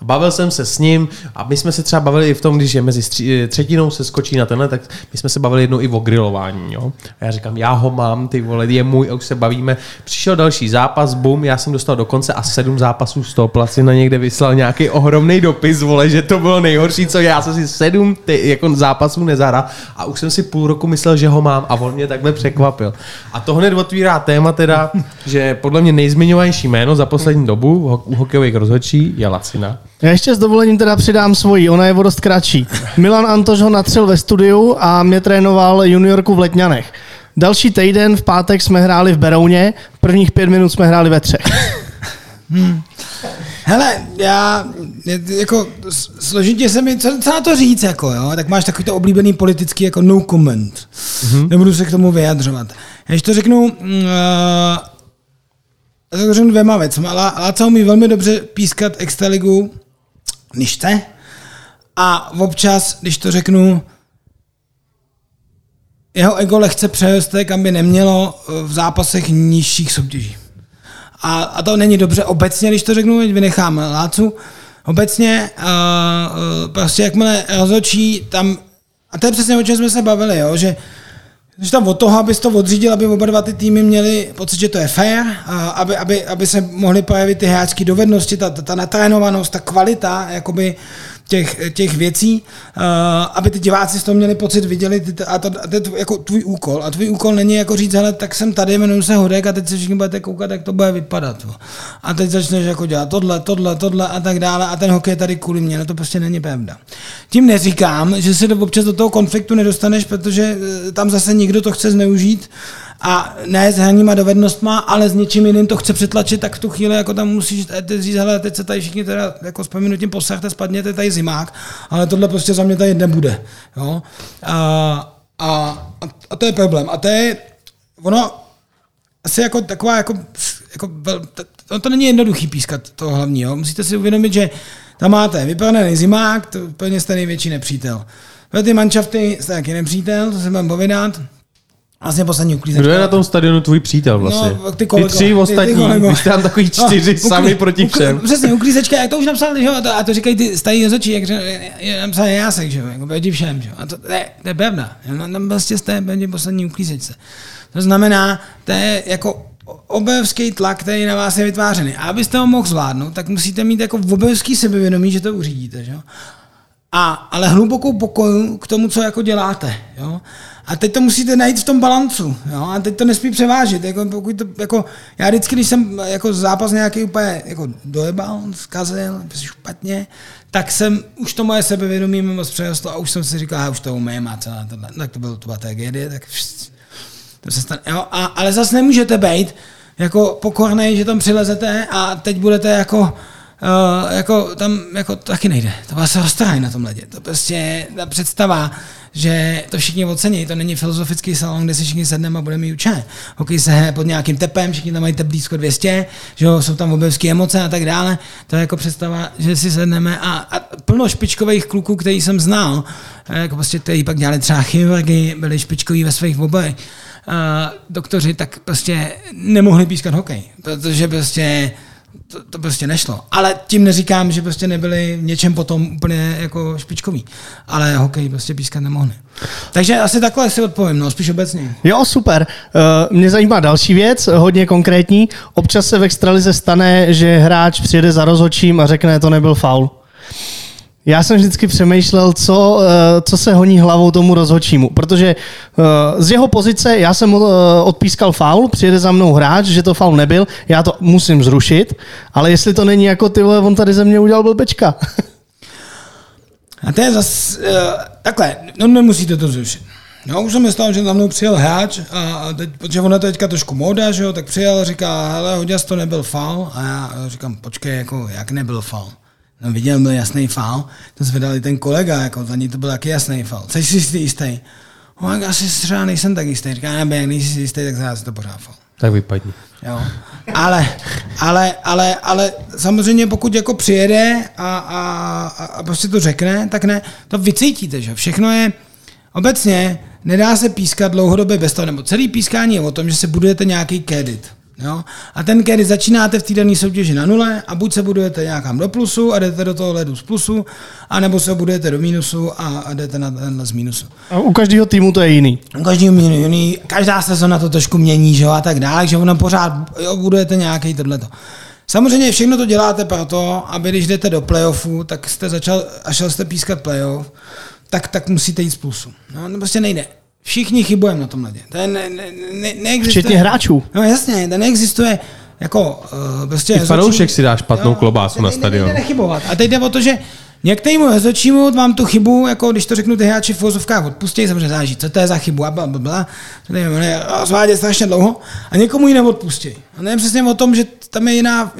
Bavil jsem se s ním a my jsme se třeba bavili i v tom, když je mezi stři- třetinou se skočí na tenhle, tak my jsme se bavili jednou i o grilování. Jo? A já říkám, já ho mám, ty vole, je můj a už se bavíme. Přišel další zápas, bum, já jsem dostal do konce a sedm zápasů z toho Lacina někde vyslal nějaký ohromný dopis, vole, že to bylo nejhorší, co já jsem si sedm ty, jako zápasů nezahrál a už jsem si půl roku myslel, že ho mám a on mě takhle překvapil. A to hned otvírá téma teda, že podle mě nejzmiňovanější jméno za poslední dobu u hokejových rozhodčí je Lacina. Já ještě s dovolením teda přidám svoji, ona je o dost kratší. Milan Antoš ho natřel ve studiu a mě trénoval juniorku v Letňanech. Další týden v pátek jsme hráli v Berouně, prvních pět minut jsme hráli ve třech. Hmm. Hele, já, jako, složitě se mi, co, co na to říct, jako, jo, tak máš takový to oblíbený politický, jako no comment. Mm-hmm. Nebudu se k tomu vyjadřovat. Když to řeknu, uh, to řeknu dvěma věcma, Láca umí velmi dobře pískat extraligu, než te, a občas, když to řeknu, jeho ego lehce přejoste, kam by nemělo v zápasech nižších soutěží. A, a to není dobře obecně, když to řeknu, vynechám Lácu. Obecně uh, prostě jakmile rozhodčí tam, a to je přesně o čem jsme se bavili, jo, že, že tam od toho, abys to odřídil, aby oba dva ty týmy měli pocit, že to je fair, a aby, aby, aby se mohly projevit ty hráčské dovednosti, ta, ta, ta natrénovanost, ta kvalita jakoby těch, těch věcí, uh, aby ty diváci z toho měli pocit, viděli, ty, a, to, a to je tvůj, jako tvůj úkol. A tvůj úkol není jako říct, hele, tak jsem tady, jmenuji se Hodek a teď se všichni budete koukat, jak to bude vypadat. A teď začneš jako dělat tohle, tohle, tohle a tak dále a ten hokej je tady kvůli mě, no to prostě není pravda. Tím neříkám, že se do, občas do toho konfliktu nedostaneš, protože tam zase nikdo to chce zneužít a ne s hraníma dovednostma, ale s něčím jiným to chce přetlačit, tak v tu chvíli jako tam musíš říct, hele, teď se tady všichni teda jako s pominutím posahte, spadněte tady zimák, ale tohle prostě za mě tady nebude. Jo? A, a, a to je problém. A to je, ono asi jako taková, jako, jako to, to není jednoduchý pískat toho hlavního. Musíte si uvědomit, že tam máte vypadnený zimák, to úplně jste největší nepřítel. Ve ty manšafty jste taky nepřítel, to se mám povědat. Vlastně poslední uklízečka. Kdo je na tom stadionu tvůj přítel vlastně? No, ty, kolego, ty tři ostatní, ty, ty vy jste tam takový čtyři no, sami uklí, proti všem. Uklí, přesně, uklízečka, jak to už napsal, že? A, to, a to říkají ty starý nezočí, jak je napsal Jásek, že? Jako proti všem. Že? A to, ne, to je pevná. Tam vlastně jste proti poslední uklízečce. To znamená, to je jako obrovský tlak, který na vás je vytvářený. A abyste ho mohl zvládnout, tak musíte mít jako obrovský sebevědomí, že to uřídíte. Že? A, ale hlubokou pokoju k tomu, co jako děláte. Jo? A teď to musíte najít v tom balancu. Jo? A teď to nesmí převážit. Jako, pokud to, jako, já vždycky, když jsem jako zápas nějaký úplně jako dojebal, zkazil, špatně, tak jsem už to moje sebevědomí moc přerostlo a už jsem si říkal, já už to umím a celá tohle. Tak to bylo tuba tragédie, tak vš, to se stane. Jo? A, ale zase nemůžete být jako pokornej, že tam přilezete a teď budete jako Uh, jako tam jako to taky nejde. To vás se roztrhají na tom ledě. To prostě ta představa, že to všichni ocení. To není filozofický salon, kde si všichni sedneme a budeme jít čaj. Hokej se hraje pod nějakým tepem, všichni tam mají teplíčko dvě stě, že jo, jsou tam obrovské emoce a tak dále. To je jako představa, že si sedneme a, a plno špičkových kluků, který jsem znal, jako prostě který pak dělali třeba chirurgy, byli špičkoví ve svých oborech. Uh, doktoři tak prostě nemohli pískat hokej, protože prostě To, to prostě nešlo. Ale tím neříkám, že prostě nebyli něčem potom úplně jako špičkový. Ale hokej prostě pískat nemohli. Takže asi takhle si odpovím, no, spíš obecně. Jo, super. Mě zajímá další věc, hodně konkrétní. Občas se v extralize stane, že hráč přijede za rozhodčím a řekne, to nebyl faul. Já jsem vždycky přemýšlel, co, co se honí hlavou tomu rozhodčímu, protože z jeho pozice já jsem odpískal faul, přijede za mnou hráč, že to faul nebyl, já to musím zrušit, ale jestli to není jako ty vole, on tady ze mě udělal blbečka. A to je zase, takhle, no nemusíte to zrušit. No, už jsem myslel, že za mnou přijel hráč, a teď, protože on je to teďka trošku móda, že jo, tak přijel a říká, hele, Hoďas, to nebyl faul, a já říkám, počkej, jako, jak nebyl faul? No, viděl, byl jasný faul, to zvedal i ten kolega, jako za ní to byl taky jasný faul. Jseš si jistý, jistý? No, já si třeba nejsem tak jistý. Říká, já nejsem si jistý, tak zase to pořád faul. Tak vypadni. Jo, ale, ale, ale, ale samozřejmě pokud jako přijede a, a, a prostě to řekne, tak ne, to vycítíte, že všechno je, obecně nedá se pískat dlouhodobě bez toho, nebo celý pískání je o tom, že se budujete nějaký kredit. Jo? A ten, kdy začínáte v té dané soutěži na nule a buď se budujete nějakám do plusu a jdete do toho ledu z plusu, anebo se budujete do mínusu a, a jdete na tenhle z mínusu. A u každého týmu to je jiný. U každého týmu je jiný. Každá sezona to trošku mění, že? A tak dále, že ono pořád jo, budujete nějaký tohleto. Samozřejmě všechno to děláte proto, aby když jdete do playoffu, tak jste začal a šel jste pískat playoff, tak, tak musíte jít z plusu. No, to prostě nejde. Všichni chybujeme na tom ledě. To je ne, ne, ne, neexistuje. Včetně hráčů. No jasně, to neexistuje jako uh, prostě. I fanoušek si dá špatnou klobásu na stadion. Nejde nechybovat. A teď jde o to, že Někteřímu hráčům vám tu chybu, jako když to řeknu, ty hráči v vozovkách odpustí, samozřejmě záží, co to je za chybu, a bla, bla, bla, zvládě strašně dlouho a někomu ji neodpustí. A nevím přesně o tom, že tam je jiná,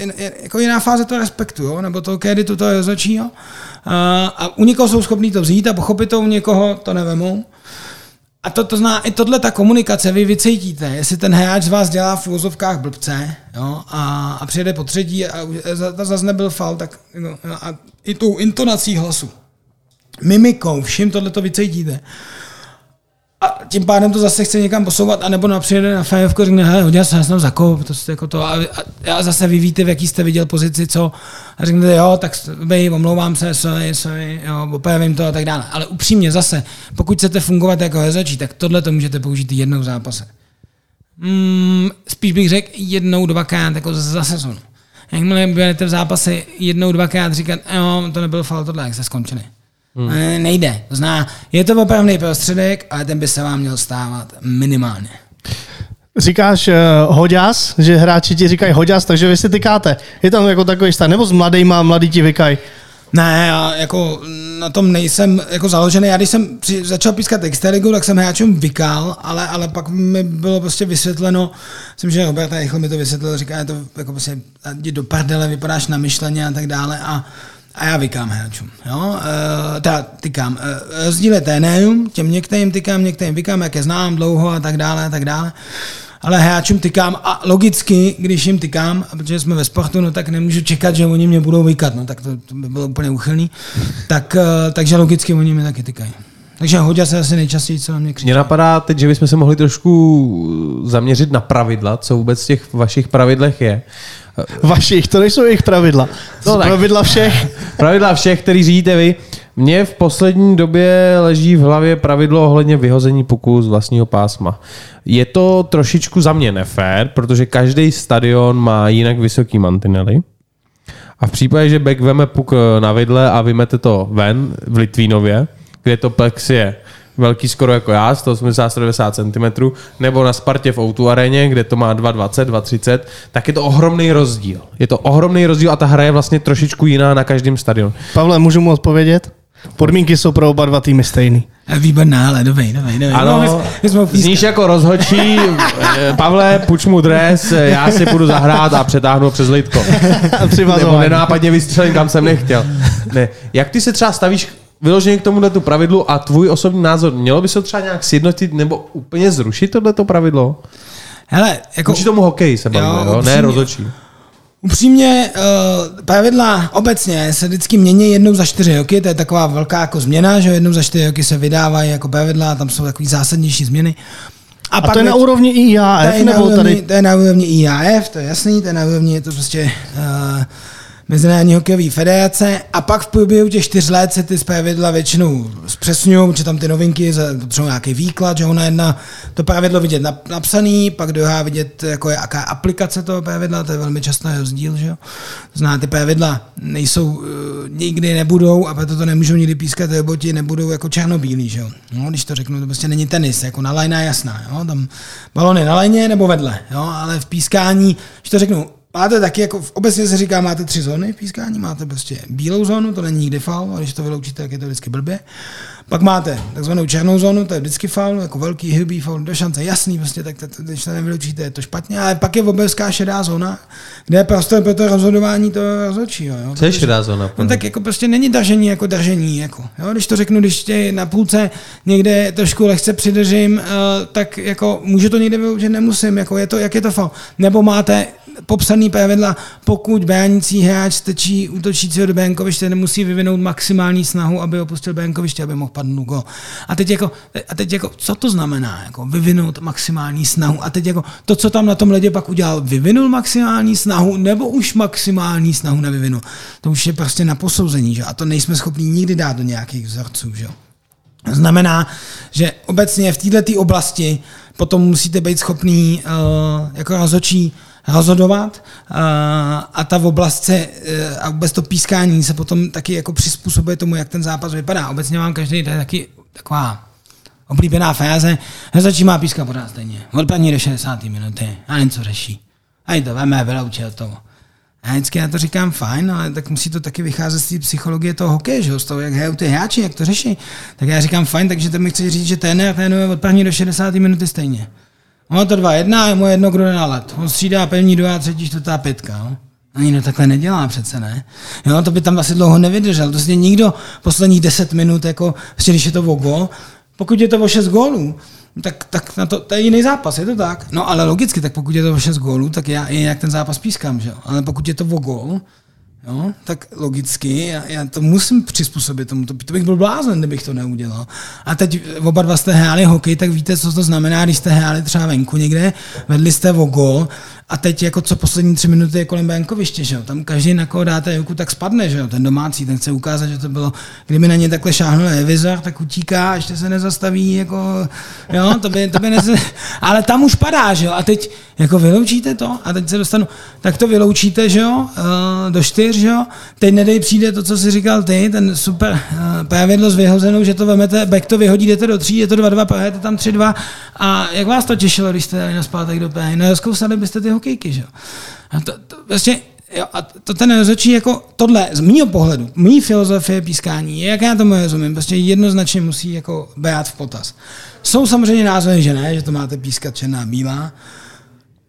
jako jiná fáze toho respektu, jo? Nebo toho kreditu toho hráčího. A, a u někoho jsou schopní to vzít a pochopit to, u někoho to nevemou. A to, to zná i tohle ta komunikace, vy vycítíte, jestli ten hráč z vás dělá v vozovkách blbce, jo, a, a přijede po třetí a zase nebyl faul, tak no, a i tou intonací hlasu, mimikou, všim tohle to vycítíte. A tím pádem to zase chce někam posouvat, anebo na přijede na fajovku a řekne, hele, hodil jsem, já jsem zakop, to jste jako to, a, a zase vy víte, v jaký jste viděl pozici, co, a řeknete, jo, tak bej, omlouvám se, sorry, sorry, jo, opravím to a tak dále. Ale upřímně zase, pokud chcete fungovat jako hezočí, tak tohle to můžete použít jednou v zápase. Mm, spíš bych řekl jednou, dvakrát, jako za sezonu. Jakmile budete v zápase jednou, dvakrát říkat, jo, to nebyl faul, tohle, jak se skončili. Hmm. Nejde. To zná, je to opravný prostředek, ale ten by se vám měl stávat minimálně. Říkáš uh, hoďas, že hráči ti říkají hoďas, takže vy si tykáte. Je tam jako takový stát, nebo s mladejma, mladý ti vykají? Ne, já jako na tom nejsem jako založený. Já když jsem při, začal pískat extraligu, tak jsem hráčům vykal, ale, ale pak mi bylo prostě vysvětleno, myslím, že Robert Jihlava mi to vysvětlil, říká, je to jako prostě do pardele, vypadáš na myšleně a tak dále a A já vykám hráčům, jo, e, teda tykám, e, rozdíl je tenénům, těm některým tykám, některým vykám, jak je znám dlouho a tak dále a tak dále, ale hráčům tykám a logicky, když jim tykám, a protože jsme ve sportu, no tak nemůžu čekat, že oni mě budou vykat, no tak to, to by bylo úplně uchylný, tak, e, takže logicky oni mě taky tykají. Takže hodě se asi nejčastěji, co na mě křičí. Mně napadá teď, že bychom se mohli trošku zaměřit na pravidla, co vůbec v těch vašich pravidlech je. Vašich, to nejsou jejich pravidla. No pravidla všech. Pravidla všech, který řídíte vy. Mně v poslední době leží v hlavě pravidlo ohledně vyhození puku z vlastního pásma. Je to trošičku za mě nefér, protože každý stadion má jinak vysoký mantinely. A v případě, že back veme puk na vidle a vymete to ven v Litvínově, kde to plex je velký skoro jako já, sto osmdesát až sto devadesát centimetrů, nebo na Spartě v ó dvě aréně, kde to má dvě dvacet, dvě třicet, tak je to ohromný rozdíl. Je to ohromný rozdíl a ta hra je vlastně trošičku jiná na každém stadionu. Pavle, můžu mu odpovědět? Podmínky jsou pro oba dva týmy stejný. Výborná, ale dobej, dobej, dobej. Ano, no, zníš jako rozhodčí, Pavle, puč mu dres, já si půjdu zahrát a přetáhnu přes lidko. Nebo nenápadně vystřelím, kam jsem nechtěl. Ne. Jak ty se třeba stavíš vyloženě k tomuto pravidlu a tvůj osobní názor, mělo by se třeba nějak sjednotit nebo úplně zrušit tohleto pravidlo? Hele, jako... Uči tomu hokeji se bavíme, jo? Ne rozhodčí. Upřímně, uh, pravidla obecně se vždycky mění jednou za čtyři roky, to je taková velká jako změna, že jednou za čtyři roky se vydávají jako pravidla, tam jsou takový zásadnější změny. A, a pak to je na úrovni I H F nebo tady? To je na úrovni I H F, to je jasný, to je na úrovni, je to prostě... Uh, Mezinárodní hokejové federace a pak v průběhu těch čtyř let se ty pravidla většinou zpřesňují, protože tam ty novinky, třeba nějaký výklad, že ona jedna to pravidlo vidět napsaný, pak druhá vidět, jako je, jaká aplikace toho pravidla, to je velmi častý rozdíl, že jo. To znamená, ty pravidla nejsou, nikdy nebudou a proto to nemůžou nikdy pískat roboti, nebudou jako černobílí, že jo. No, když to řeknu, to prostě není tenis, jako na lajna jasná, jo, tam balony na lajně nebo vedle, jo, ale v pískání, když to řeknu, máte taky, jako obecně se říká, máte tři zóny v pískání, máte prostě bílou zónu, to není nikdy faul, a když to vyloučíte, tak je to vždycky blbě. Pak máte takzvanou černou zónu, to je vždycky faul, jako velký hybý faul, do šance, jasný, prostě, tak to, když to nevyloučíte, je to špatně, ale pak je obrovská šedá zóna, kde je prostor pro to rozhodování toho rozhodčího. Jo? Co je šedá zóna? No tak jako prostě není držení jako držení, jako, jo? Když to řeknu, když tě na půlce někde trošku lehce přidržím, tak jako může to někde vyloučit, nemusím, jako je to, jak je to faul. Nebo máte popsaný pravidla, pokud bránící hráč stečí útočícího do brankoviště, nemusí vyvinout maximální snahu, aby opustil brankoviště, aby mohl padnout gol. A teď jako, a teď jako co to znamená? Jako vyvinout maximální snahu. A teď jako to, co tam na tom ledě pak udělal, vyvinul maximální snahu, nebo už maximální snahu nevyvinul. To už je prostě na posouzení, že? A to nejsme schopni nikdy dát do nějakých vzorců, že? Znamená, že obecně v této oblasti potom musíte být schopný uh, jako rozhodčí rozhodovat a, a ta v oblastce a vůbec to pískání se potom taky jako přizpůsobuje tomu, jak ten zápas vypadá. Obecně mám každý den taky taková oblíbená fáze, hráč má pískat pořád stejně. Odpadní do šedesáté minuty a něco řeší. A je to veme, vyloučil to. Já vždycky na to říkám fajn, ale tak musí to taky vycházet z té psychologie toho hokeje, že? Z toho, jak hrajou ty hráči, jak to řeší. Tak já říkám fajn, takže to mi chci říct, že trenér trénuje od první do šedesáté minuty stejně. Ono to dva jedna a mu jedno, kdo jde na led. On střídá první, druhá, třetí, čtvrtá, pětka. A nikdo takhle nedělá přece, ne? Jo, to by tam asi dlouho nevydržel. Prostě nikdo posledních deset minut, jako, když je to o gól, pokud je to o šest gólů, tak, tak na to, to je jiný zápas, je to tak? No ale logicky, tak pokud je to o šest gólů, tak já i nějak ten zápas pískám, že jo? Ale pokud je to o gól, jo, tak logicky, já, já to musím přizpůsobit tomu, to, to bych byl blázen, kdybych to neudělal. A teď oba dva jste hráli hokej, tak víte, co to znamená, když jste hráli třeba venku někde, vedli jste o gól a teď jako co poslední tři minuty je kolem bankoviště, že jo, tam každý, na koho dáte ruku, tak spadne, že jo, ten domácí, ten chce ukázat, že to bylo, kdyby na ně takhle šáhnul revizor, tak utíká, ještě se nezastaví, jako, jo, to by, to by nez... ale tam už padá, že jo, a teď jako vyloučíte to a teď se dostanu, tak to vyloučíte, že jo, do čtyř, že jo? Teď nedej přijde to, co jsi říkal ty, ten super uh, pravidlo s vyhozenou, že to vemete, back to vyhodí, jdete do tří, je to dva dva, prohráte tam tři dva. A jak vás to těšilo, když jste dali na zpátek do Prahy? No, zkousali byste ty hokejky, že jo? A to, to, vlastně, jo, a to ten rozhodčí, jako tohle, z mýho pohledu, mý filozofie pískání, jak já tomu rozumím, prostě jednoznačně musí jako brát v potaz. Jsou samozřejmě názory, že ne, že to máte pískat černá bílá.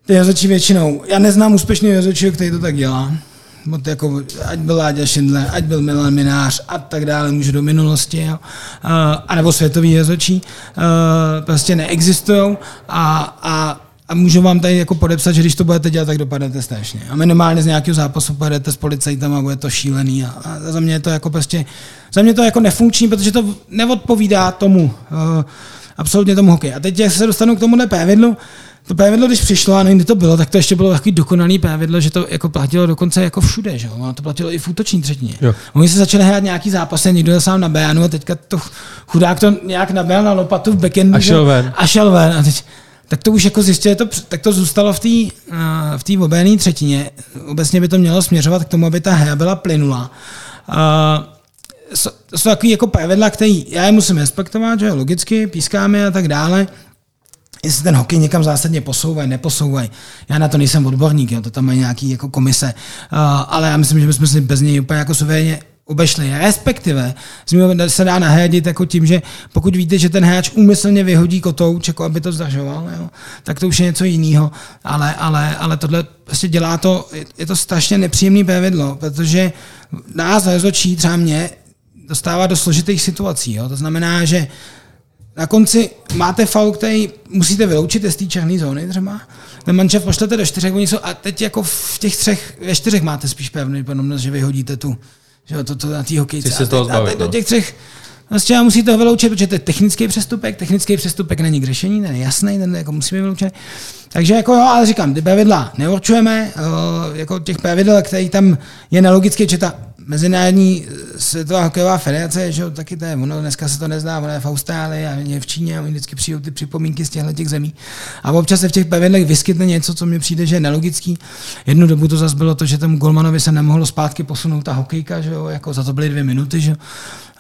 Ty rozhodčí většinou, já neznám úspěšný rozhodčí, který to tak dělá. Jako, ať byl Láďa Šindler, ať byl Milan Minář a tak dále, můžu do minulosti, jo. Uh, a nebo světový rozhodčí, uh, prostě neexistují a, a, a můžu vám tady jako podepsat, že když to budete dělat, tak dopadnete strašně. A minimálně z nějakého zápasu pojedete s policajtama a bude to šílený a, a za mě je to jako prostě, za mě to jako nefunkční, protože to neodpovídá tomu, uh, absolutně tomu hokeji. A teď se dostanu k tomuhle pravidlu. To pravidlo, když přišlo, a někdy to bylo, tak to ještě bylo takový dokonalý pravidlo, že to jako platilo dokonce jako všude, že jo? To platilo i v útoční třetině. Oni se začali hrát nějaký zápasy, někdo jel sám na bejánu a teďka to chudák to nějak naběl na lopatu v backendu a šel ven. A šel ven. A teď, tak to už jako zjistili, to, tak to zůstalo v té v té obranné třetině. Obecně by to mělo směřovat k tomu, aby ta hra byla plynulá. A to jsou takový jako pravidla, který já je musím respektovat, že jo? Logicky, pískáme a tak dále. Jestli ten hokej někam zásadně posouvají, neposouvají. Já na to nejsem odborník, jo, to tam mají nějaký jako komise, uh, ale já myslím, že bychom si bez něj úplně jako suverénně obešli. Respektive se dá nahradit jako tím, že pokud víte, že ten hráč úmyslně vyhodí kotouč, jako aby to zdražoval, jo, tak to už je něco jiného, ale, ale, ale tohle prostě dělá to, je to strašně nepříjemné pravidlo, protože nás rozhodčí, třeba mě, dostává do složitých situací. Jo. To znamená, že na konci máte faul, který musíte vyloučit z té černé zóny třeba. Ten mančev pošlete do čtyřek, oni jsou, a teď jako v těch třech, ve čtyřech máte spíš pravděpodobnost, že vyhodíte tu, že to, to na té hokejce. Chci se toho zbavit, a teď no. Do těch třech vlastně musíte ho vyloučit, protože to je technický přestupek, technický přestupek není k řešení, ten je jasný, ten jako musíme vyloučit. Takže jako jo, ale říkám, ty pravidla neurčujeme, jako těch pravidel, který tam je nelogické, že ta Mezinárodní světová hokejová federace, že jo, taky to je, ono dneska se to nezdá, ono je v Austrálii a v Číně a oni vždycky přijdou ty připomínky z těchto těch zemí. A občas se v těch pravidlech vyskytne něco, co mi přijde, že je nelogický. Jednu dobu to zase bylo to, že tomu golmanovi se nemohlo zpátky posunout ta hokejka, že jo, jako za to byly dvě minuty, že jo.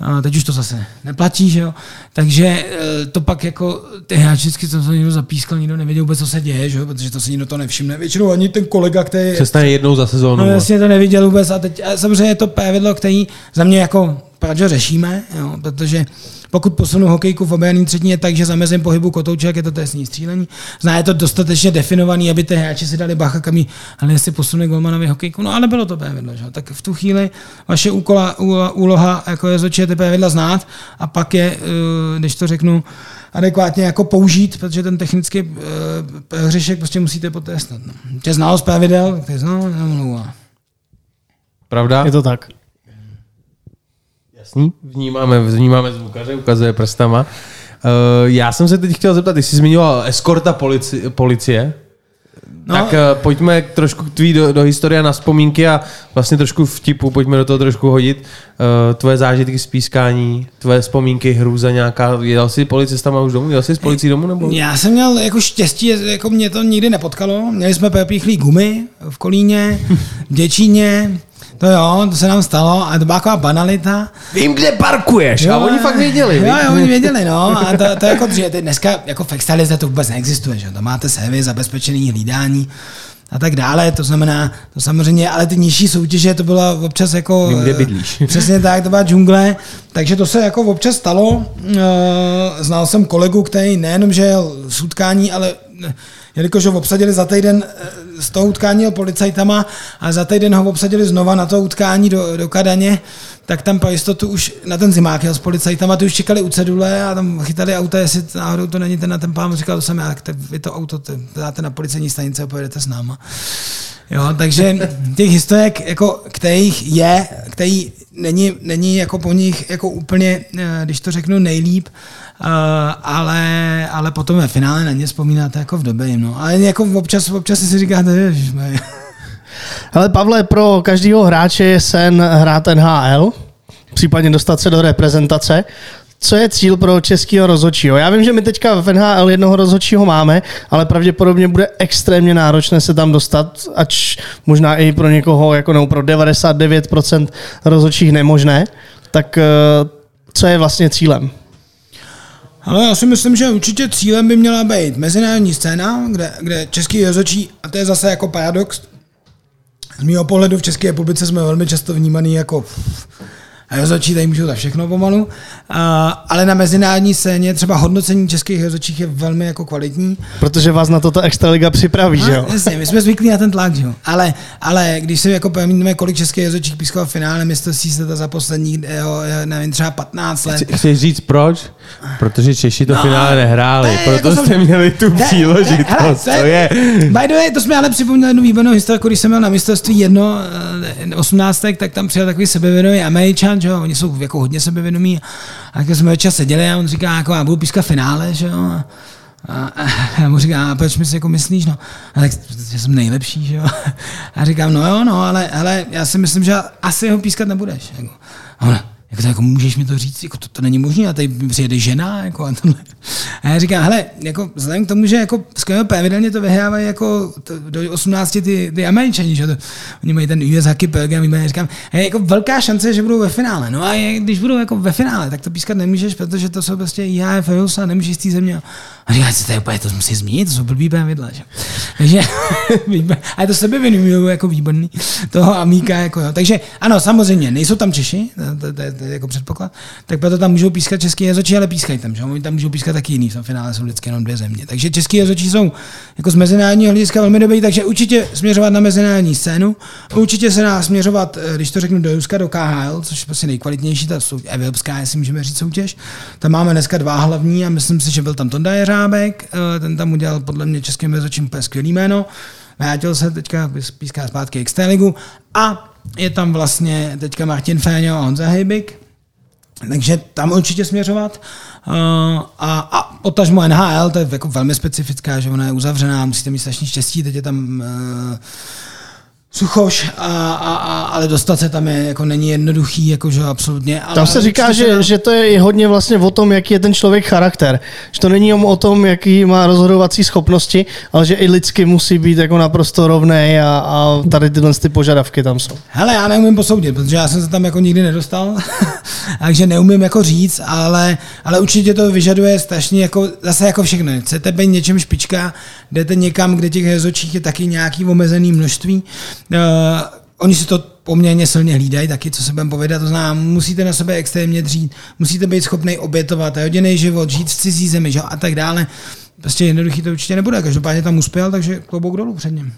A teď už to zase neplatí, že jo. Takže to pak jako ty hráči, co se někdo zapískal, nikdo nevěděl vůbec, co se děje, že jo, protože to se nikdo to nevšimne. Většinou ani ten kolega, který přestane jednou za sezónu. No jasně, to neviděl vůbec a teď a samozřejmě to pravidlo, který za mě jako pravdě řešíme, jo, protože pokud posunu hokejku v obranné třetině tak, že zamezím pohybu kotouček, je to trestní střílení. Zná je to dostatečně definovaný, aby ty hráči si dali bacha, kam jí, ale jestli posune golmanovi hokejku, no ale bylo to pravidlo, že? Tak v tu chvíli vaše úkola, úloha jako je zločit ty pravidla znát a pak je, když to řeknu, adekvátně jako použít, protože ten technický hřešek prostě musíte potrestat. No. Tě znalost pravidel, ty znal, nemluvá. Pravda? Je to tak. Jasný. Vnímáme, vnímáme zvukaře, ukazuje prstama. Uh, já jsem se teď chtěl zeptat, jestli jsi zmiňoval eskorta polici, policie, no. Tak uh, pojďme trošku k tvý do, do historie na vzpomínky a vlastně trošku vtipu, pojďme do toho trošku hodit. Uh, tvoje zážitky z pískání, tvoje vzpomínky, hrůza nějaká, jel jsi policistama už domů, jel jsi s policií domů? Nebo? Já jsem měl jako štěstí, jako mě to nikdy nepotkalo, měli jsme pepíchlý gumy v Kolíně, v Děčíně. To jo, to se nám stalo a to byla taková banalita. Vím, kde parkuješ, jo, a oni fakt věděli. Jo, jo, oni věděli, no. A to, to jako, dneska jako v extralize to vůbec neexistuje, že jo. Tam máte servis, zabezpečený hlídání. a tak dále, to znamená, to samozřejmě, ale ty nižší soutěže, to byla občas jako... Někde bydlíš. Přesně tak, to byla džungle, takže to se jako občas stalo. Znal jsem kolegu, který nejenom, že jel z utkání, ale jelikož ho obsadili za týden z toho utkání jel policajtama a za týden ho obsadili znova na to utkání do, do Kadaně, tak tam po jistotu už na ten zimák jel s policajtama, ty už čekali u cedule a tam chytali auta, jestli náhodou to není ten na ten pán, říkal, to jsem já, te, vy to auto te, dáte na policejní stanice a pojedete s náma. Jo, takže těch historiek, jako, kterých je, který není, není jako po nich jako úplně, když to řeknu, nejlíp, Uh, ale, ale potom ve finále na ně vzpomínáte jako v době. No. Ale jako občas, občas si říkáte, ježišmej. Hele, Pavle, pro každého hráče je sen hrát N H L, případně dostat se do reprezentace. Co je cíl pro českého rozhodčího? Já vím, že my teďka v N H L jednoho rozhodčího máme, ale pravděpodobně bude extrémně náročné se tam dostat, ač možná i pro někoho, jako no, pro devadesát devět procent rozhodčích nemožné. Tak uh, co je vlastně cílem? Ale já si myslím, že určitě cílem by měla být mezinárodní scéna, kde, kde český rozhodčí, a to je zase jako paradox, z mýho pohledu v České republice jsme velmi často vnímaný jako rozhodčí, tady můžou za všechno pomalu, a, ale na mezinárodní scéně třeba hodnocení českých rozhodčích je velmi jako kvalitní. Protože vás na to ta extraliga připraví, no, že jo? Jasně, my jsme zvyklí na ten tlak, že jo? Ale, ale když si jako pojmenujeme, kolik českých rozhodčích pískalo v finále mistrovství světa za posledních, nevím, třeba patnáct let. Chci, chceš říct proč? Protože Češi to no, finále nehráli, ne, proto jako jste jsem... měli tu ne, příležitost. Ne, hele, to je... By the way, to jsme ale připomněli jednu výbornou historiku, když jsem měl na mistrovství jedno, osmnáctek, tak tam přijel takový sebevědomý Američan. Že jo, oni jsou jako hodně sebevědomí a když jsme večer seděli a on říká, jako, já budu pískat finále, že jo, a, a, a já mu říkám, a proč mi si jako myslíš, no, a tak jsem nejlepší, že jo, a říkám, no jo, no, ale hele, já si myslím, že asi ho pískat nebudeš, jako, a on, jako, to, jako můžeš mi to říct, jako, to, to není možné, a tady přijede žena, jako, a tohle, a já říkám, hele, jako, vzhledem k tomu, že jako, skvěle pravidelně to vyhrávají, jako, to, do osmnácti ty, ty Američani, že to, oni mají ten U S Hockey program, já říkám, hej, jako, velká šance, že budou ve finále, no a je, když budou jako ve finále, tak to pískat nemůžeš, protože to jsou prostě I H F rules a nemůžeš z té země. A říkám, to je úplně, to musí změnit, to jsou blbý pravidla, že? Takže, ale to sebevědomí, jako výborný, toho Amíka, jako, jo. Takže, ano, samozřejmě, nejsou tam Češi, to, to, to, to, to je jako předpoklad, tak proto tam můžou pískat český rozhodčí, ale pískají tam, že? Oni tam můžou pískat taky jiný, v tom finále jsou vždycky jenom dvě země. Takže český rozhodčí jsou jako z mezinárodního hlediska velmi dobrý, takže určitě směřovat na mezinárodní scénu, určitě se dá směřovat, když to řeknu, do Ruska, do K H L, což je prostě nejkvalitnější, ta sou, evropská, jestli můžeme říct soutěž. Tam máme dneska dva hlavní a myslím si, že byl tam Tonda Jeřábek, ten tam udělal podle mě českým rozhodčím skvělý jméno, vrátil se teďka, píská zpátky Extraligu a je tam vlastně teďka Martin Féňo a Honza Hejbík. Takže tam určitě směřovat. A, a potažmo N H L, to je jako velmi specifická, že ona je uzavřená, musíte mít strašně štěstí, teď je tam uh, suchoš, a, a, a, ale dostat se tam je, jako není jednoduchý, jakože absolutně. Ale tam se říká, že, tam... že to je hodně vlastně o tom, jaký je ten člověk charakter. Že to není o tom, jaký má rozhodovací schopnosti, ale že i lidsky musí být jako naprosto rovnej a, a tady tyhle ty požadavky tam jsou. Hele, já neumím posoudit, protože já jsem se tam jako nikdy nedostal. Takže neumím jako říct, ale, ale určitě to vyžaduje strašně jako, zase jako všechno. Chcete být něčem špička, jdete někam, kde těch rozhodčích je taky nějaký omezený množství. Uh, oni si to poměrně silně hlídají taky, co se budeme povědat, to znamená, musíte na sebe extrémně dřít, musíte být schopný obětovat rodinný život, žít v cizí zemi, že? A tak dále. Prostě jednoduchý to určitě nebude, každopádně tam uspěl, takže klobouk dolů před ním.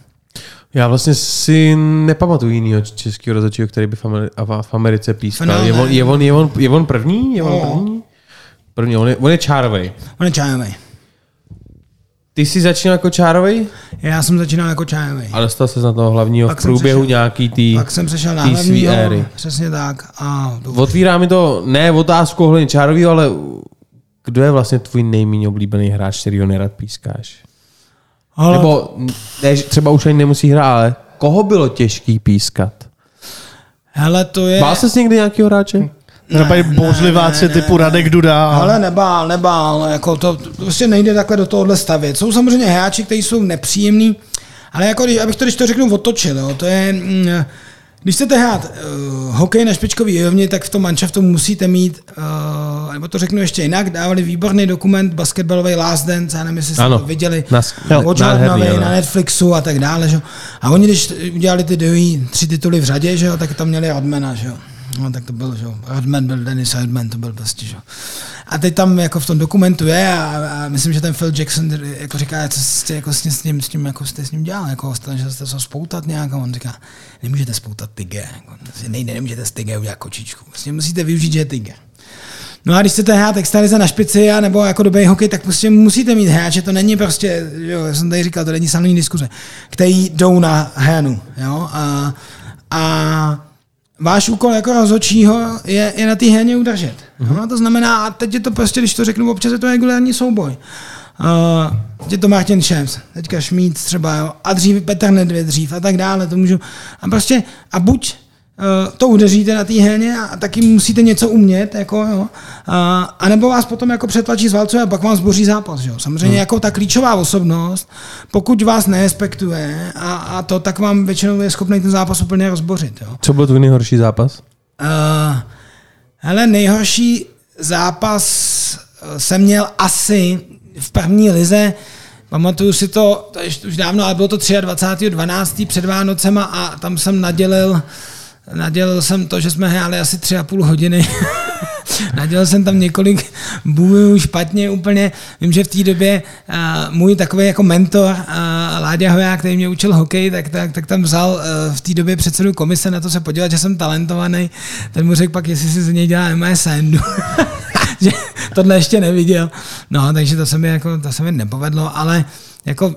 Já vlastně si nepamatuju jinýho českého rozhodčího, který by v Americe pískal. No, je, on, je, on, je, on, je on první? Je on první? První, on je, on je čárovej. On je čárovej. Ty jsi začínal jako čárovej? Já jsem začínal jako čárovej. A dostal ses na toho hlavního pak v průběhu přešel, nějaký tý Pak jsem přešel na hlavního, éry. Přesně tak. A otvírá mi to, ne otázku ohledně čárovýho, ale kdo je vlastně tvůj nejméně oblíbený hráč, který ho nerad pískáš? Ale... Nebo ne, třeba už ani nemusí hrát, ale koho bylo těžký pískat? Hele, to je... Bál ses někdy nějakýho hráče? Nebají božliváci typu Radek Duda. Hele, nebál, nebál. Jako to, to prostě nejde takhle do tohohle stavět. Jsou samozřejmě hráči, kteří jsou nepříjemní, ale jako, abych to, když to řeknu, otočil. Jo, to je... Když chcete hrát uh, hokej na špičkový úrovni, tak v tom manšaftu musíte mít, uh, nebo to řeknu ještě jinak, dávali výborný dokument basketbalový Last Dance, já nevím, jestli jste to viděli, od Jordanovej na Netflixu a tak dále. Že? A oni, když udělali ty druhý tři tituly v řadě, že? Tak tam měli Rodmana, že? No tak to byl, že? Rodman byl Dennis Rodman, to byl prostě, že? A teď tam jako v tom dokumentu je a, a myslím, že ten Phil Jackson jako říká, co jste jako s, s ním, s tím, jako jste s ním dělal, jako že jste se spoutat nějak, a on říká, nemůžete spoutat tygé, jako, nejde, nemůžete z tygé udělat kočičku, vlastně musíte využít, že je tygé. No a když chcete hrát extralize na špici a nebo jako dobrý hokej, tak prostě musíte mít hráče, to není prostě, jo, já jsem tady říkal, to není samý diskuze, který jdou na hranu, jo, a, a váš úkol jako rozhodčího je, je na té hraně udržet. Mm-hmm. No, to znamená, a teď je to prostě, když to řeknu, občas je to regulární souboj. Uh, teď je to Martin Ševc, teďka Šmíc třeba, jo, a dřív Petr Nedvěd dřív a tak dále. To můžu, a prostě, a buď uh, to udržíte na té hraně a, a taky musíte něco umět, jako, jo, uh, a nebo vás potom jako přetlačí z válců a pak vám zboří zápas. Jo. Samozřejmě mm. jako ta klíčová osobnost, pokud vás nerespektuje a, a to, tak vám většinou je schopný ten zápas úplně rozbořit. Jo. Co byl tvůj nejhorší zápas? Uh, Hele, nejhorší zápas jsem měl asi v první lize, pamatuju si to, to ještě už dávno, ale bylo to dvacátého třetího dvanáctého před Vánocema a tam jsem nadělil, nadělil jsem to, že jsme hráli asi tři a půl hodiny. Nadělil jsem tam několik bůjů špatně úplně. Vím, že v té době uh, můj takový jako mentor uh, Láďa Hoják, který mě učil hokej, tak, tak, tak tam vzal uh, v té době předsedu komise na to se podívat, že jsem talentovaný. Ten mu řekl pak, jestli si z něj dělá M S sendu. Že tohle ještě neviděl. No, takže to se mi, jako, to se mi nepovedlo, ale jako,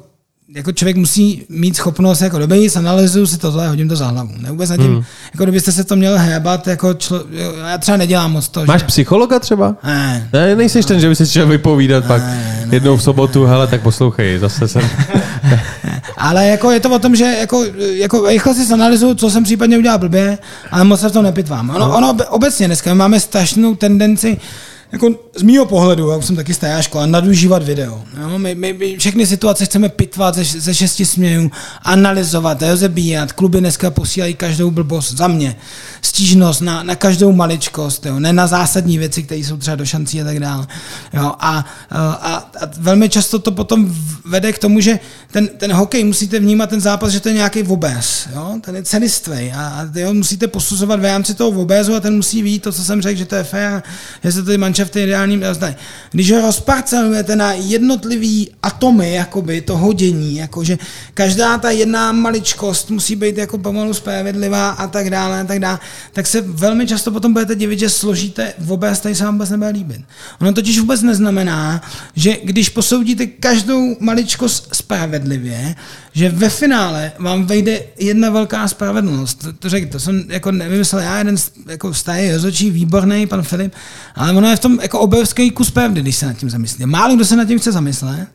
jako člověk musí mít schopnost, jako dobře, analyzuju si tohle, hodím to za hlavu. Ne vůbec nad tím, mm. jako kdybyste se to měl hrabat, jako člo, já třeba nedělám moc to. Máš že... psychologa třeba? Ne. ne nejseš no. ten, že by se chtěl vypovídat ne, pak ne, jednou v sobotu, hele, tak poslouchej, zase jsem... Ale jako je to o tom, že jako, jako rychle si analyzuju, co jsem případně udělal blbě, ale moc se v tom nepitvám. Ono, no. ono obecně dneska máme strašnou tendenci jako z mýho pohledu, já jsem taky stará škola, nadužívat video. Jo? My, my, my všechny situace chceme pitvat ze, ze šesti směrů, analyzovat, rozebírat. Kluby dneska posílají každou blbost za mě. Stížnost na, na každou maličkost, jo? Ne na zásadní věci, které jsou třeba do šancí a tak dále. Jo? A, a, a velmi často to potom vede k tomu, že ten, ten hokej musíte vnímat ten zápas, že to je nějaký obéz. Jo? Ten je celistvý a, a jo, musíte posuzovat v rámci toho obézu a ten musí vidět to, co jsem řekl, že to je fér, že se tady manča v té ideálním rozdání. Když ho rozparcelujete na jednotlivý atomy jakoby, to hodění, jakože každá ta jedna maličkost musí být jako pomalu spravedlivá a tak dále a tak dále, tak se velmi často potom budete divit, že složíte vůbec, tady se vám vůbec nebude líbit. Ono totiž vůbec neznamená, že když posoudíte každou maličkost spravedlivě, že ve finále vám vejde jedna velká spravedlnost. To, to řekl, to jsem jako nevymyslel já, jeden jako starý rozhodčí, výborný, pan Filip, ale ono je v tom jako obrovský kus pravdy, když se nad tím zamyslíte. Málo kdo se nad tím chce zamyslet,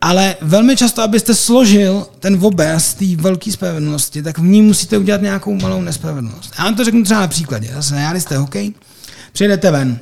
ale velmi často, abyste složil ten obraz té velké spravedlnosti, tak v ní musíte udělat nějakou malou nespravedlnost. Já vám to řeknu třeba na příkladě. Zase hráli jste hokej, přijedete ven.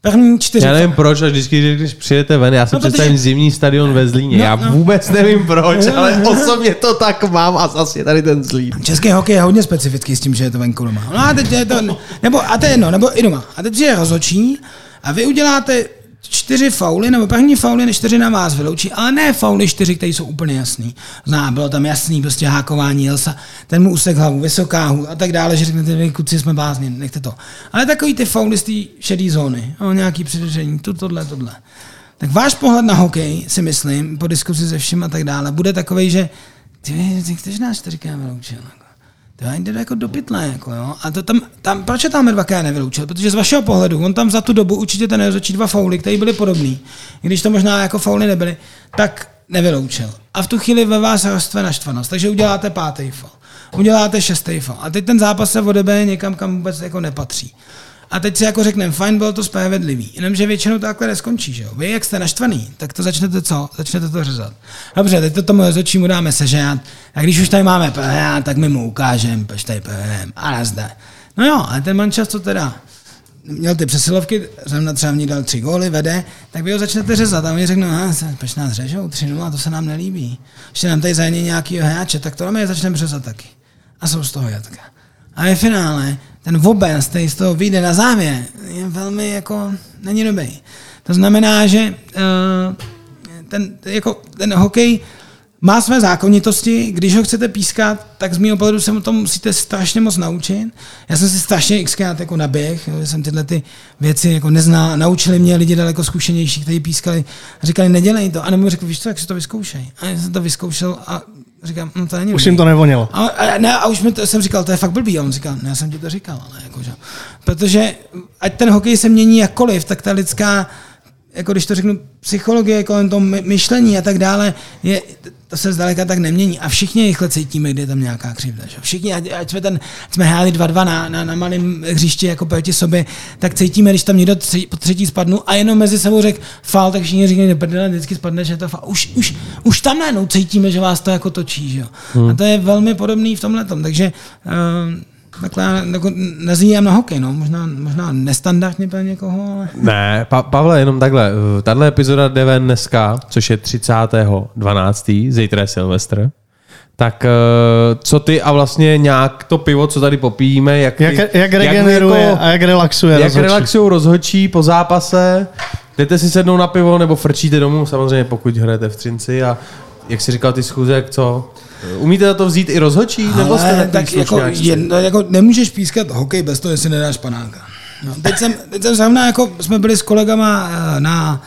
První čtyři. Já nevím proč, až vždycky, když přijedete ven, já jsem no, představím protože... zimní stadion ve Zlíně. No, já no. vůbec nevím proč, ale osobně to tak mám a zase je tady ten Zlín. Český hokej je hodně specifický s tím, že je to venku doma. No a teď je to, nebo a to je jedno, nebo i doma. A teď je rozhodčí a vy uděláte čtyři fauly, nebo první fauly, než čtyři na vás vyloučí, ale ne fauly čtyři, které jsou úplně jasný. Zná, bylo tam jasný, prostě hákování Jelsa, ten mu úsek hlavu, vysoká hůl a tak dále, že řeknete, vy kuci jsme blázni, nechte to. Ale takový ty fauly z té šedé zóny, o, nějaký přidržení, tu, tohle, tohle. Tak váš pohled na hokej, si myslím, po diskusi se vším a tak dále, bude takovej, že ty, ty chceš nás čtyřikrát vyloučil. To já jde jako do pytle, jako jo. A to tam, tam, proč je tam dvakrát nevyloučil? Protože z vašeho pohledu, on tam za tu dobu určitě ten rozhodčí dva fauly, které byly podobný, když to možná jako fauly nebyly, tak nevyloučil. A v tu chvíli ve vás roztve naštvanost, takže uděláte pátý faul, uděláte šestý faul. A teď ten zápas se odebere někam, kam vůbec jako nepatří. A teď si jako řekneme, fajn, bylo to spravedlivý. Jenomže většinou to takhle neskončí, že jo. Vy, jak jste naštvaný, tak to začnete co? Začnete to řezat. Dobře, teď to tomu rozhodčímu dáme sežrat. A když už tady máme P H, tak my mu ukážeme, proč tady P H a nazda. No jo, ale ten mančas, co teda? Měl ty přesilovky, zrovna třeba v ní dal tři góly, vede, tak vy ho začnete řezat a oni řeknou, proč nás řežou, tři nula, to se nám nelíbí. Ještě nám tady zajedí nějaký hráče, tak to nám je začneme řezat taky. a jsou z toho jatka. A ve finále ten vůbec, který z toho vyjde na závěr, je velmi jako, není dobrý. To znamená, že ten, jako, ten hokej má své zákonitosti, když ho chcete pískat, tak z mého pohledu se o tom musíte strašně moc naučit. Já jsem si strašně xkrát jako naběh, že jsem tyhle ty věci jako neznal, naučili mě lidi daleko zkušenější, kteří pískali, říkali, nedělej to, a nebo mi řekli, víš co, jak si to vyzkoušej. A já jsem to vyzkoušel a říkám, no to není. Už jim to nevonilo. A, a, ne, a už mi to, jsem říkal, to je fakt blbý, a on říkal, ne, já jsem ti to říkal, ale jako, že, protože ať ten hokej se mění jakkoliv, tak ta lidská, jako když to řeknu, psychologie kolem toho myšlení a tak dále, je, to se zdaleka tak nemění. A všichni rychle cítíme, kde je tam nějaká křivda. Že? Všichni, ať, ať jsme, ten, jsme hráli dva dva na, na, na malém hřišti jako proti sobě, tak cítíme, když tam někdo tři, po třetí spadnu a jenom mezi sebou řek fal, tak všichni říkají, že prdele, vždycky spadne, že je to fal. Už, už, už tam najednou cítíme, že vás to jako točí. Že? Hmm. A to je velmi podobný v tomhletom. Takže uh, takhle já nazývám na hokej, no. možná, možná nestandardně pro někoho, ale... Ne, pa- Pavle, jenom takhle. Tahle epizoda jde ven dneska, což je třicátého prosince, zítra je Silvestr. Tak co ty a vlastně nějak to pivo, co tady popijíme, jak, jak, jak regeneruje jak jako, a jak relaxuje jak relaxují rozhodčí po zápase, jdete si sednout na pivo nebo frčíte domů, samozřejmě pokud hrajete v Třinci a jak jsi říkal ty schůzek, co... Umíte za to vzít i rozhodčí? Nebo jste tak jako, jedno, jako nemůžeš pískat hokej bez toho, jestli nedáš panáka. No, teď jsem, teď jsem zrovna, jako jsme byli s kolegama na,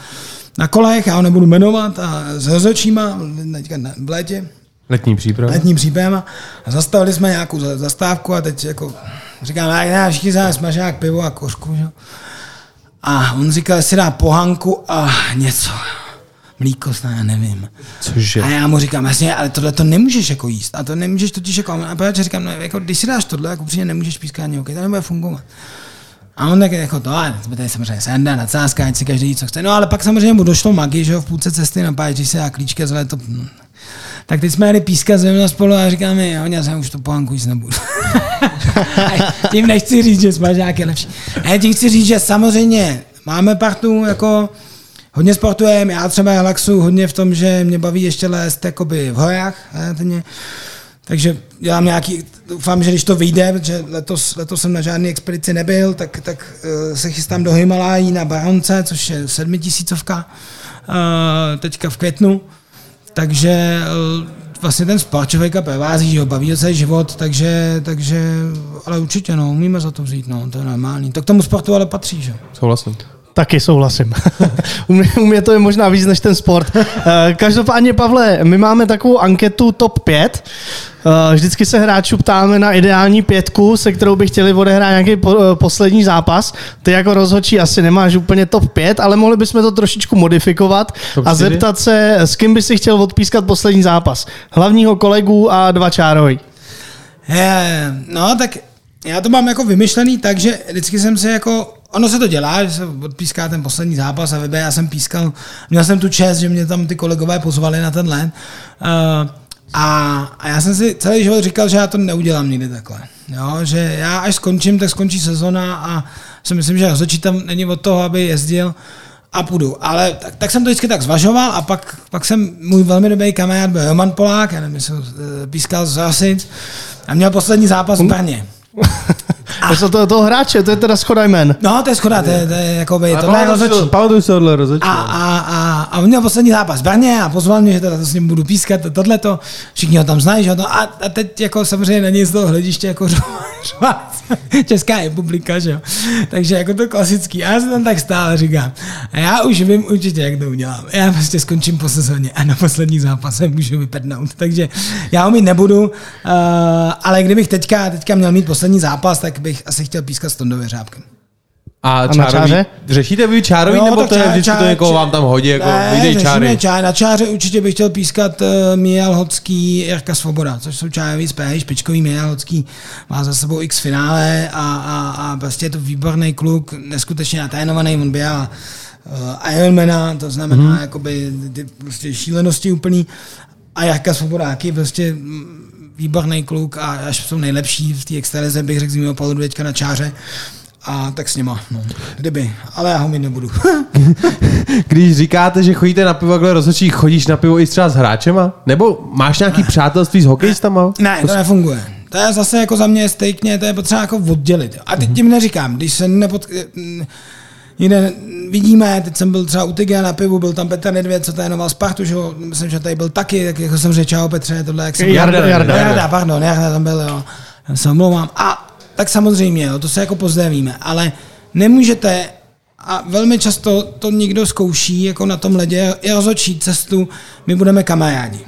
na kolech, já ho nebudu jmenovat, a s rozhodčíma, teďka v létě. Letní příprava. Letní příprava. A zastavili jsme nějakou zastávku a teď jako říkám, já všichni zále smažák, pivo a kořku. Že? A on říkal, si dá pohanku a něco. Mlíko, já nevím. Cože? A já mu říkám, jasně, ale tohle to nemůžeš jako jíst. A to nemůžeš totiž jako... A já říkám, no, jako, když si dáš tohle, jako příště nemůžeš pískat ani hokej, to nebude fungovat. A on tak jako to, ale to je samozřejmě sanda, nadsázka, ať si každý jí, co chce. No ale pak samozřejmě mu došlo magii, že jo, v půlce cesty na páč, když se dá klíčky a to... Tak teď jsme jeli pískat zrovna spolu a říkáme, jo, já už tu pohanku jíst nebudu. Tím nechci říct, že smažák je lepší. Já ti chci říct, že samozřejmě máme partu jako... Hodně sportujeme, já třeba relaxuju hodně v tom, že mě baví ještě lézt jakoby v horách. Mě, takže dělám nějaký, doufám, že když to vyjde, protože letos, letos jsem na žádný expedici nebyl, tak, tak se chystám do Himalájí na Baronce, což je sedmitisícovka teďka v květnu. Takže vlastně ten sport člověka provází, ho baví celý život, takže, takže, ale určitě no, umíme za to vzít, no, to je normální. To k tomu sportu ale patří, že? Souhlasím. Taky souhlasím. U mě to je možná víc než ten sport. Každopádně, Pavle, my máme takovou anketu top pět. Vždycky se hráčů ptáme na ideální pětku, se kterou by chtěli odehrát nějaký poslední zápas. Ty jako rozhodčí asi nemáš úplně top pět, ale mohli bychom to trošičku modifikovat a zeptat se, s kým by si chtěl odpískat poslední zápas. Hlavního kolegu a dva čárohy. No, tak já to mám jako vymyšlený tak, že vždycky jsem si jako... Ono se to dělá, že se odpíská ten poslední zápas a vyběh, já jsem pískal, měl jsem tu čest, že mě tam ty kolegové pozvali na ten let a, a já jsem si celý život říkal, že já to neudělám nikdy takhle, jo, že já až skončím, tak skončí sezona a si myslím, že rozhodčí tam není od toho, aby jezdil a půjdu, ale tak, tak jsem to vždycky tak zvažoval a pak, pak jsem, můj velmi dobrý kamarád byl Roman Polák, já nevím, jsem pískal z Rasic a měl poslední zápas v Brně. A to toho, toho hráče, to je teda schoda jmen. No, to je schoda, to je, to je jakoby, tohle je rozhodčí. Pamatuju se tohle rozhodčí. A, a, a, a měl poslední zápas v Brně a pozval mě, že teda to s ním budu pískat a tohleto. Všichni ho tam znají, že ho tam, a, a teď jako samozřejmě není z toho hlediště jako řvá Česká republika, že jo. Takže jako to klasický. A já se tam tak stále říkám. A já už vím určitě, jak to udělám. Já prostě skončím po sezóně a na poslední zápase můžu vypadnout. Takže já ho mít nebudu, ale kdybych teďka, teďka měl mít poslední zápas, tak bych asi chtěl pískat s Tondou Jeřábkem. A čárový? A řešíte vy čárový, no, nebo to je vždycky čáře, to někoho vám tam hodí, jako vyjdej čáry? Čáře. Na čáře určitě bych chtěl pískat uh, Míl Hocký, Jarka Svoboda, což jsou čárový z Prahy, špičkový. Míl Hocký má za sebou x finále a, a, a prostě je to výborný kluk, neskutečně natrénovaný, on běhal uh, Ironmana, to znamená hmm. jakoby ty prostě šílenosti úplný. A Jarka Svoboda taky prostě... výborný kluk a až jsou nejlepší v té extralize, bych řekl z mého pohledu teďka na čáře. A tak s nima, no, kdyby, ale já ho mít nebudu. Když říkáte, že chodíte na pivo, kdo rozhodčí, chodíš na pivo i třeba s hráčema? Nebo máš nějaký ne. přátelství s hokejistama? Ne, to nefunguje. To je zase jako za mě stejkně, to je potřeba jako oddělit. A teď tím neříkám, když se nepotká... Někde vidíme, teď jsem byl třeba u Tyga na pivu, byl tam Petr Nedvěd, co to je nová Spartu, že ho, myslím, že tady byl taky, tak jako jsem řekl, čau Petře, tohle, jak jsem... Jarda, byl, Jarda, Jarda, Jarda, pardon, Jarda tam byl, jo, já se omlouvám. A tak samozřejmě, jo, to se jako později víme, ale nemůžete, a velmi často to někdo zkouší, jako na tom ledě, i rozhodčí cestu, my budeme kamarádi.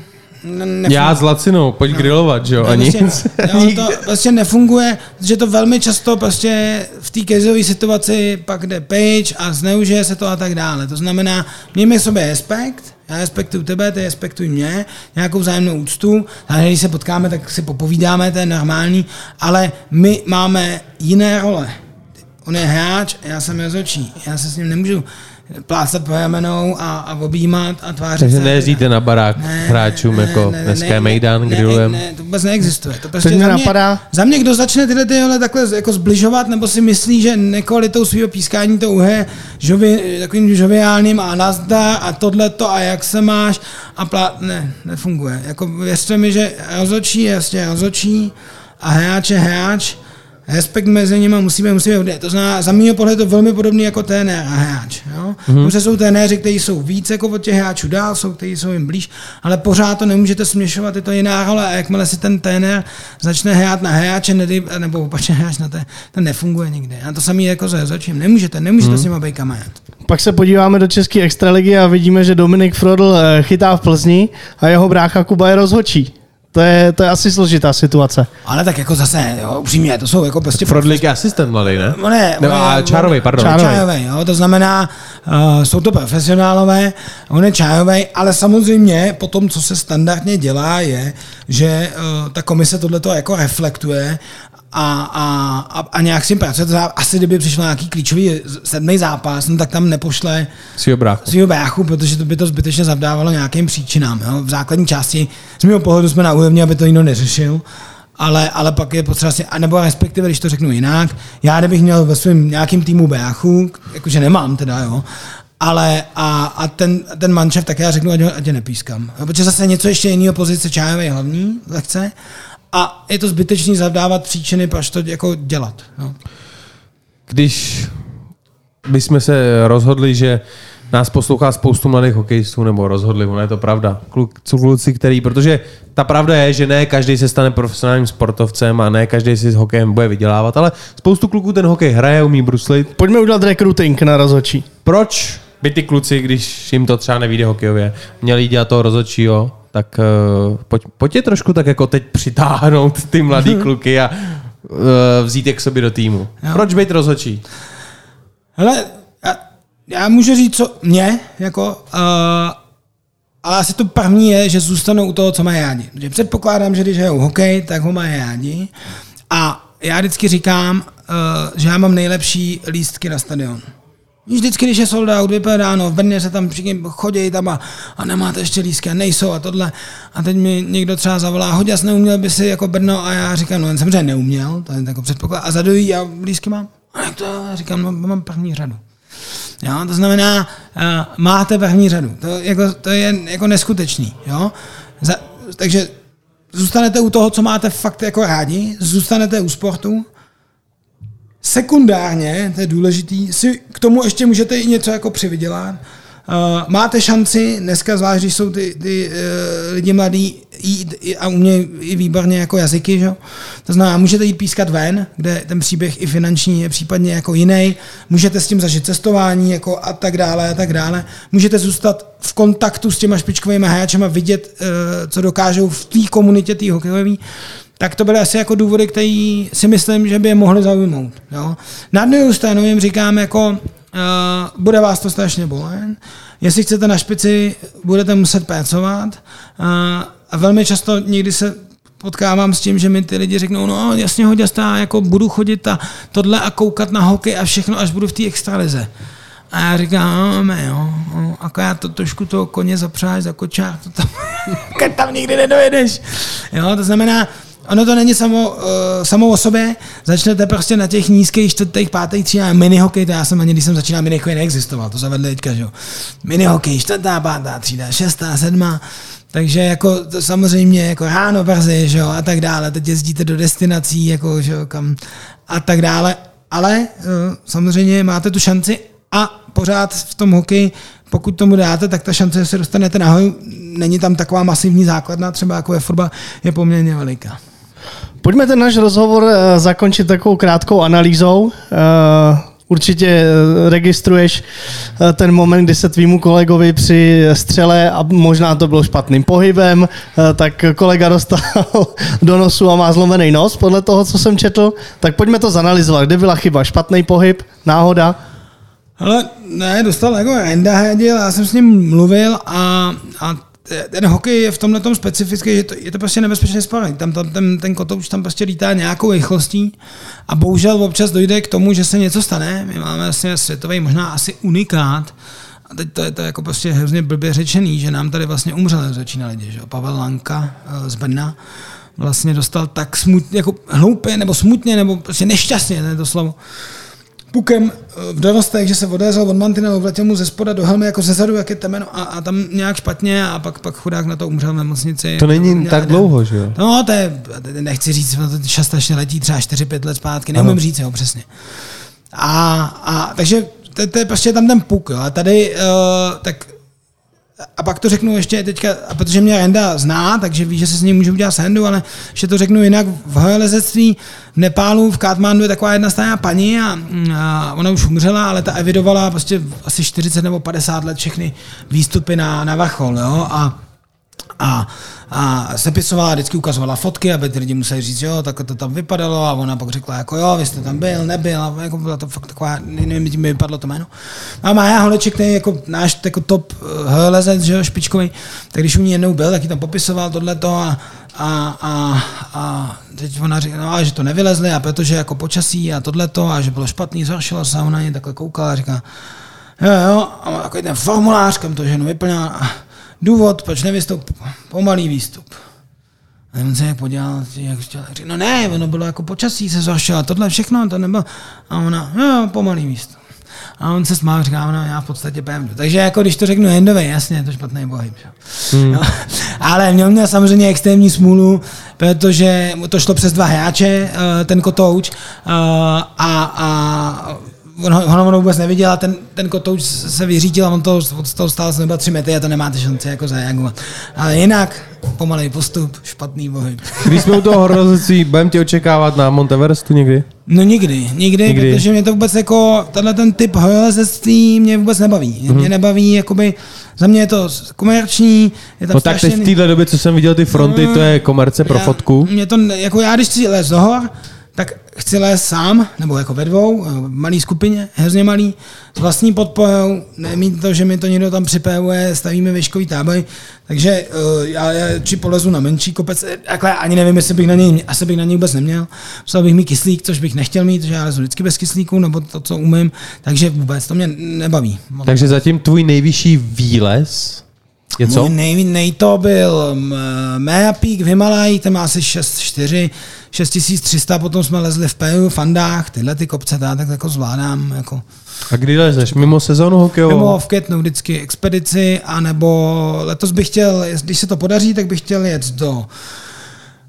Nefunguje. Já s Lacinou, pojď no. grilovat, že jo, no, ani prostě, jo, to prostě nefunguje, že to velmi často prostě v té krizové situaci pak jde pryč a zneužije se to a tak dále. To znamená, mějme sobě respekt, já respektuju tebe, ty respektuj mě, nějakou vzájemnou úctu, a když se potkáme, tak si popovídáme, to je normální, ale my máme jiné role. On je hráč, já jsem rozhodčí, já se s ním nemůžu plácat po ramenou a, a objímat a tvářit. Takže nejezdíte na barák ne, hráčům ne, jako ne, dneska ne, Mejdan, grillujeme. Ne, ne, to vůbec neexistuje. To prostě mě za, mě, za mě, kdo začne tyhle tyhle takhle jako zbližovat, nebo si myslí, že nekvalitou svého pískání to uhé žovi, takovým žoviálním a nazdar a tohleto a jak se máš a plát, ne, nefunguje. Jako věřte mi, že rozhodčí je vlastně rozhodčí a hráč je hráč. Respekt mezi nimi musíme, musíme udělat. To znamená, za mýho pohledu to velmi podobný jako trenér a hráč. Jo? Mm-hmm. Protože jsou trenéři, kteří jsou víc jako od těch hráčů dál, jsou, kteří jsou jim blíž, ale pořád to nemůžete směšovat, je to jiná role a jakmile si ten trenér začne hrát na hráče, nebo opačně hráč na té, ten nefunguje nikde. A to samý jako se začím. Nemůžete, nemůžete mm-hmm. s nima být kamarád. Pak se podíváme do české extraligy a vidíme, že Dominik Frodl chytá v Plzni a jeho brácha Kuba je rozhodčí. To je, to je asi složitá situace. Ale tak jako zase, jo, upřímně, to jsou jako prostě... Frodlík je asistent mladý, ne? No ne, ne, a Čárovej, pardon. Čárovej, jo, to znamená, uh, jsou to profesionálové, on je Čárovej, ale samozřejmě po tom, co se standardně dělá, je, že uh, ta komise tohleto jako reflektuje a, a, a, a nějak s tím pracuje. Asi kdyby přišel nějaký klíčový sedmý zápas, no tak tam nepošle svýho bráchu. svýho bráchu, protože to by to zbytečně zavdávalo nějakým příčinám. Jo. V základní části z mého pohledu jsme na úrovni, aby to jinou neřešil, ale, ale pak je potřeba si, anebo respektive, když to řeknu jinak, já kdybych měl ve svém nějakým týmu bráchu, jakože nemám teda, jo, ale a, a ten, ten manšaft, tak já řeknu, ať, ho, ať je nepískám. Jo, protože zase něco ještě jiného pozice Čárovej hlavní lehce, a je to zbytečný zavdávat příčiny, proč to jako dělat. No. Když bychom se rozhodli, že nás poslouchá spoustu mladých hokejistů, nebo rozhodli, ono je to pravda, kluci, který, protože ta pravda je, že ne každý se stane profesionálním sportovcem a ne každý si s hokejem bude vydělávat, ale spoustu kluků ten hokej hraje, umí bruslit. Pojďme udělat recruiting na rozhodčí. Proč by ty kluci, když jim to třeba nevíde hokejově, měli dělat toho rozhodčího? Tak uh, pojď, pojď je trošku tak jako teď přitáhnout ty mladý kluky a uh, vzít je k sobě do týmu. Jo. Proč být rozhodčí? Hele, já, já můžu říct, co mě, jako, uh, ale asi to první je, že zůstanou u toho, co mají rádi. Protože předpokládám, že když hrajou hokej, tak ho mají rádi. A já vždycky říkám, uh, že já mám nejlepší lístky na stadion. Vždycky, když je sold out, vypadáno, v Brně se tam všichni chodí tam a, a nemáte ještě lístky a nejsou a tohle. A teď mi někdo třeba zavolá, Hoďas, neuměl by si jako Brno a já říkám, no jen samozřejmě neuměl, to je jako předpoklad a zadují, já lístky mám. A jak to? Já říkám, no, mám první řadu. Jo, to znamená, uh, máte první řadu, to, jako, to je jako neskutečný. Jo? Za, takže zůstanete u toho, co máte fakt jako rádi, zůstanete u sportu. Sekundárně, to je důležitý, si k tomu ještě můžete i něco jako přivydělat. Uh, máte šanci, dneska zvlášť, když jsou ty, ty uh, lidi mladí jít, a umějí i výborně jako jazyky, že? To znamená, můžete jít pískat ven, kde ten příběh i finanční je případně jako jiný, můžete s tím zažít cestování jako a tak dále a tak dále, můžete zůstat v kontaktu s těma špičkovými hráčema, vidět, uh, co dokážou v té komunitě té hokejové. Tak to byly asi jako důvody, které si myslím, že by je mohly zaujmout. Jo? Na druhou stranu jim říkám, jako, uh, bude vás to strašně bolet, jestli chcete na špici, budete muset pracovat uh, a velmi často někdy se potkávám s tím, že mi ty lidi řeknou, no jasně Hoďasta, jako budu chodit a tohle a koukat na hokej a všechno, až budu v té extralize. A já říkám, no, jo, no, jako já to trošku toho koně zapřáš za kočár, to tam, tam nikdy nedojedeš. Jo, to znamená, ono to není samo, uh, samo o sobě, začnete prostě na těch nízkých čtvrtých, pátých třídách minihokej, to já jsem ani, když jsem začínal, minihokej neexistoval, to zavedli teďka, že jo. Minihokej, čtvrtá, pátá třída, šestá, sedmá, Takže jako to samozřejmě jako ráno brzy, že jo, a tak dále. Teď jezdíte do destinací, jako, že jo, kam a tak dále. Ale samozřejmě máte tu šanci a pořád v tom hokeji, pokud tomu dáte, tak ta šance, že se dostanete nahoru, není tam taková masivní základna, třeba jako je fotbal, je poměrně veliká. Pojďme ten náš rozhovor zakončit takovou krátkou analýzou. Určitě registruješ ten moment, kdy se tvýmu kolegovi při střele, a možná to bylo špatným pohybem, tak kolega dostal do nosu a má zlomený nos, podle toho, co jsem četl. Tak pojďme to zanalyzovat. Kde byla chyba? Špatný pohyb? Náhoda? Ale ne, dostal jako Endahedil, já jsem s ním mluvil a, a ten hokej je v tomhle tom specifický, že to, je to prostě nebezpečné spavit. Tam, tam, ten, ten kotouč tam prostě lítá nějakou rychlostí a bohužel občas dojde k tomu, že se něco stane. My máme vlastně světový možná asi unikát, a teď to je to jako prostě hrozně blbě řečený, že nám tady vlastně umřeli začíná lidi, že Pavel Lanka z Brna vlastně dostal tak smutně, jako hloupě, nebo smutně, nebo prostě nešťastně, to je to slovo, pukem v dorostech, že se odéřel od mantinelu, vletěl mu ze spoda do helmy jako ze zadu, jak je temeno, a, a tam nějak špatně a pak, pak chudák na to umřel v nemocnici. To není tak dlouho, že jo? No, to je, nechci říct, to častačně letí třeba čtyři pět let zpátky, neumím říct, jo, přesně. A, a takže to, to je prostě tam ten puk, jo, a tady uh, tak a pak to řeknu ještě teďka, a protože mě Renda zná, takže ví, že se s ním můžu udělat srandu, ale ještě to řeknu jinak. V horolezectví v Nepálu, v Katmandu je taková jedna stará paní a, a ona už umřela, ale ta evidovala prostě asi čtyřicet nebo padesát let všechny výstupy na, na vrchol, jo, a A, a sepisovala, vždycky ukazovala fotky, aby ty lidi museli říct, jo, tak to tam vypadalo, a ona pak řekla, jako jo, vy jste tam byl, nebyl, a jako byla to fakt taková, nevím, mi vypadlo to jméno. A Mája Holeček, který jako náš jako top horolezec, že jo, špičkový, tak když u ní jednou byl, tak ji tam popisoval tohleto a, a, a, a teď ona říkala, no, že to nevylezli, a protože jako počasí a tohleto, a že bylo špatný, zhoršilo se, a ona ně takhle koukala a říká, jo, jo, a má takový ten formulář, kam to ženu vyplňala. Důvod, proč nevystoupil? Pomalý výstup. A on se jak podělal, jak chtěl, řík, no ne, ono bylo jako počasí se zašlo, tohle všechno, to nebylo. A ona, jo, pomalý výstup. A on se smál, říká, ona, já v podstatě pevdu. Takže jako když to řeknu Hendové, jasně, je to špatný bohyb. Hmm. No, ale měl měl samozřejmě extrémní smůlu, protože to šlo přes dva hráče, ten kotouč, a, a ono ono vůbec neviděl a ten, ten kotouč se vyřítil a on to, od toho stál se nebyl tři metry a to nemáte šanci jako zareagovat. Ale jinak pomalej postup, špatný pohyb. Když jsme u toho horolezectví, budeme tě očekávat na Monteverestu někdy? No nikdy, nikdy, nikdy, protože mě to vůbec jako, tenhle ten typ horolezectví mě vůbec nebaví. Mě mm-hmm. nebaví, jakoby, za mě je to komerční, je tam no strašně... No tak teď v téhle době, co jsem viděl ty fronty, no, to je komerce pro já, fotku. Mě to, jako já, když chci lézt do hor, tak chci lézt sám, nebo jako ve dvou, malý skupině, hrozně malý, s vlastní podporou, nemít to, že mi to někdo tam připevuje, stavíme výškový tábory, takže uh, já, já či polezu na menší kopec, takhle ani nevím, jestli bych na něj, asi bych na něj vůbec neměl, musel bych mít kyslík, což bych nechtěl mít, protože já lezu vždycky bez kyslíku, nebo to, co umím, takže vůbec to mě nebaví. Takže zatím tvůj nejvyšší výlez... Můj nej, nej to byl Mea Peak v Himalaji, ten má asi šest čtyři, šest tisíc tři sta, potom jsme lezli v Peru, v Andách, tyhle ty kopce, tak jako zvládám. Jako. A kdy lezeš? Mimo sezónu hokejovou? Mimo v květnu vždycky expedici, anebo letos bych chtěl, když se to podaří, tak bych chtěl jet do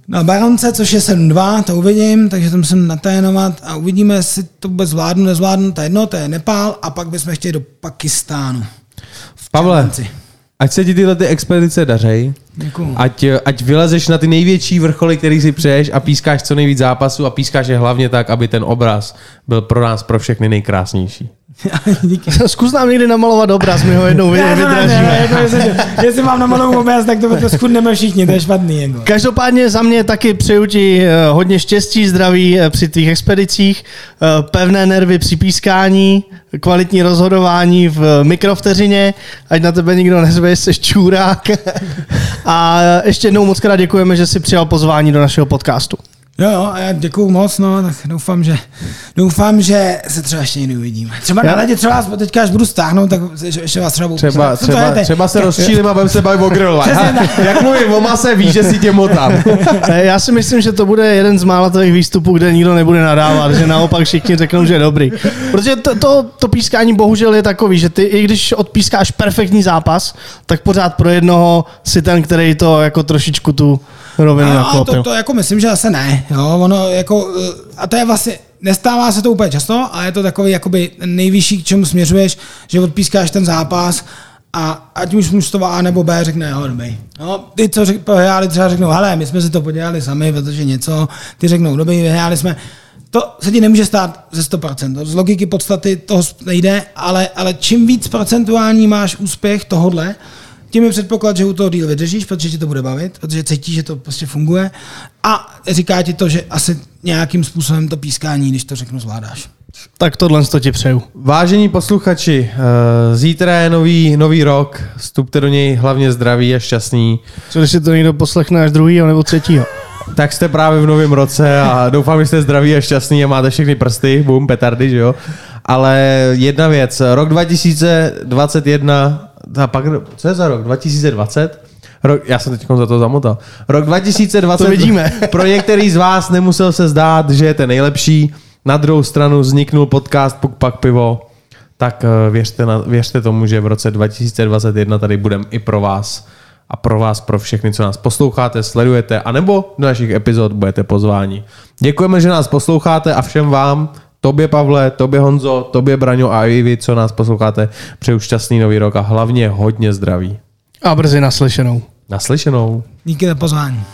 na Baronce, což je sedm dva, to uvidím, takže to musím natrénovat a uvidíme, jestli to vůbec zvládnu, nezvládnu, to jedno, to je Nepál a pak bychom chtěli do Pakistánu. Pavle, ať se ti tyhle ty expedice dařejí, ať, ať vylezeš na ty největší vrcholy, kterých si přeješ a pískáš co nejvíc zápasů a pískáš je hlavně tak, aby ten obraz byl pro nás, pro všechny nejkrásnější. Díky. Zkus nám někdy namalovat obraz, my ho jednou vydražíme. Jestli mám namalovat obraz, tak to schudneme všichni, to je špatný. Jako. Každopádně za mě taky přeju ti hodně štěstí, zdraví při tvých expedicích, pevné nervy při pískání, kvalitní rozhodování v mikrovteřině, ať na tebe nikdo nezve, jsi čůrák. A ještě jednou moc krát děkujeme, že jsi přijal pozvání do našeho podcastu. Jo, jo, já děkuju moc, no, tak doufám, že, doufám, že se třeba ještě někdy uvidíme. Třeba na ledě, třeba teďka, až budu stáhnout, tak ještě vás třeba budu třeba, třeba, třeba se rozčílim a budeme se bavit o grilla. Jak mluvím o mase, víš, že si tě motám. Já si myslím, že to bude jeden z mála těch výstupů, kde nikdo nebude nadávat, že naopak všichni řeknou, že je dobrý. Protože to, to, to pískání bohužel je takový, že ty, i když odpískáš perfektní zápas, tak pořád pro jednoho si ten, který to jako trošičku tu rovinu naklopil. To, to jako myslím, že zase ne. Jo, ono jako, a to je vlastně, nestává se to úplně často, ale je to takový jakoby nejvyšší, k čemu směřuješ, že odpískáš ten zápas a ať už mužstvo A nebo B řekne, jo, dobrý. No, ty, co vyhráli, třeba řeknou, hele, my jsme si to podělali sami, protože něco, ty řeknou, dobrý, vyhráli jsme. To se ti nemůže stát ze sto procent, z logiky podstaty toho nejde, ale, ale čím víc procentuální máš úspěch tohodle, tím je předpoklad, že u toho díl vydržíš, protože ti to bude bavit, protože cítíš, že to prostě funguje a říká ti to, že asi nějakým způsobem to pískání, když to řeknu, zvládáš. Tak tohle to ti přeju. Vážení posluchači, zítra je nový, nový rok, vstupte do něj hlavně zdraví a šťastní. Co když si to někdo poslechne až druhýho nebo třetího? Tak jste právě v novém roce a doufám, že jste zdraví a šťastní a máte všechny prsty, bum, petardy, že jo? Ale jedna věc, rok dva tisíce dvacet jedna... A pak, co je za rok? dva tisíce dvacet? Rok, já jsem teď za to zamotal. Rok dva tisíce dvacet. To vidíme. Pro některý z vás nemusel se zdát, že je ten nejlepší. Na druhou stranu vzniknul podcast Puk Pak Pivo. Tak věřte, na, věřte tomu, že v roce dva tisíce dvacet jedna tady budeme i pro vás. A pro vás, pro všechny, co nás posloucháte, sledujete, anebo do našich epizod budete pozváni. Děkujeme, že nás posloucháte a všem vám, tobě Pavle, tobě Honzo, tobě Braňo a i vy, co nás posloucháte, přeju šťastný nový rok a hlavně hodně zdraví. A brzy naslyšenou. Naslyšenou. Díky za pozvání.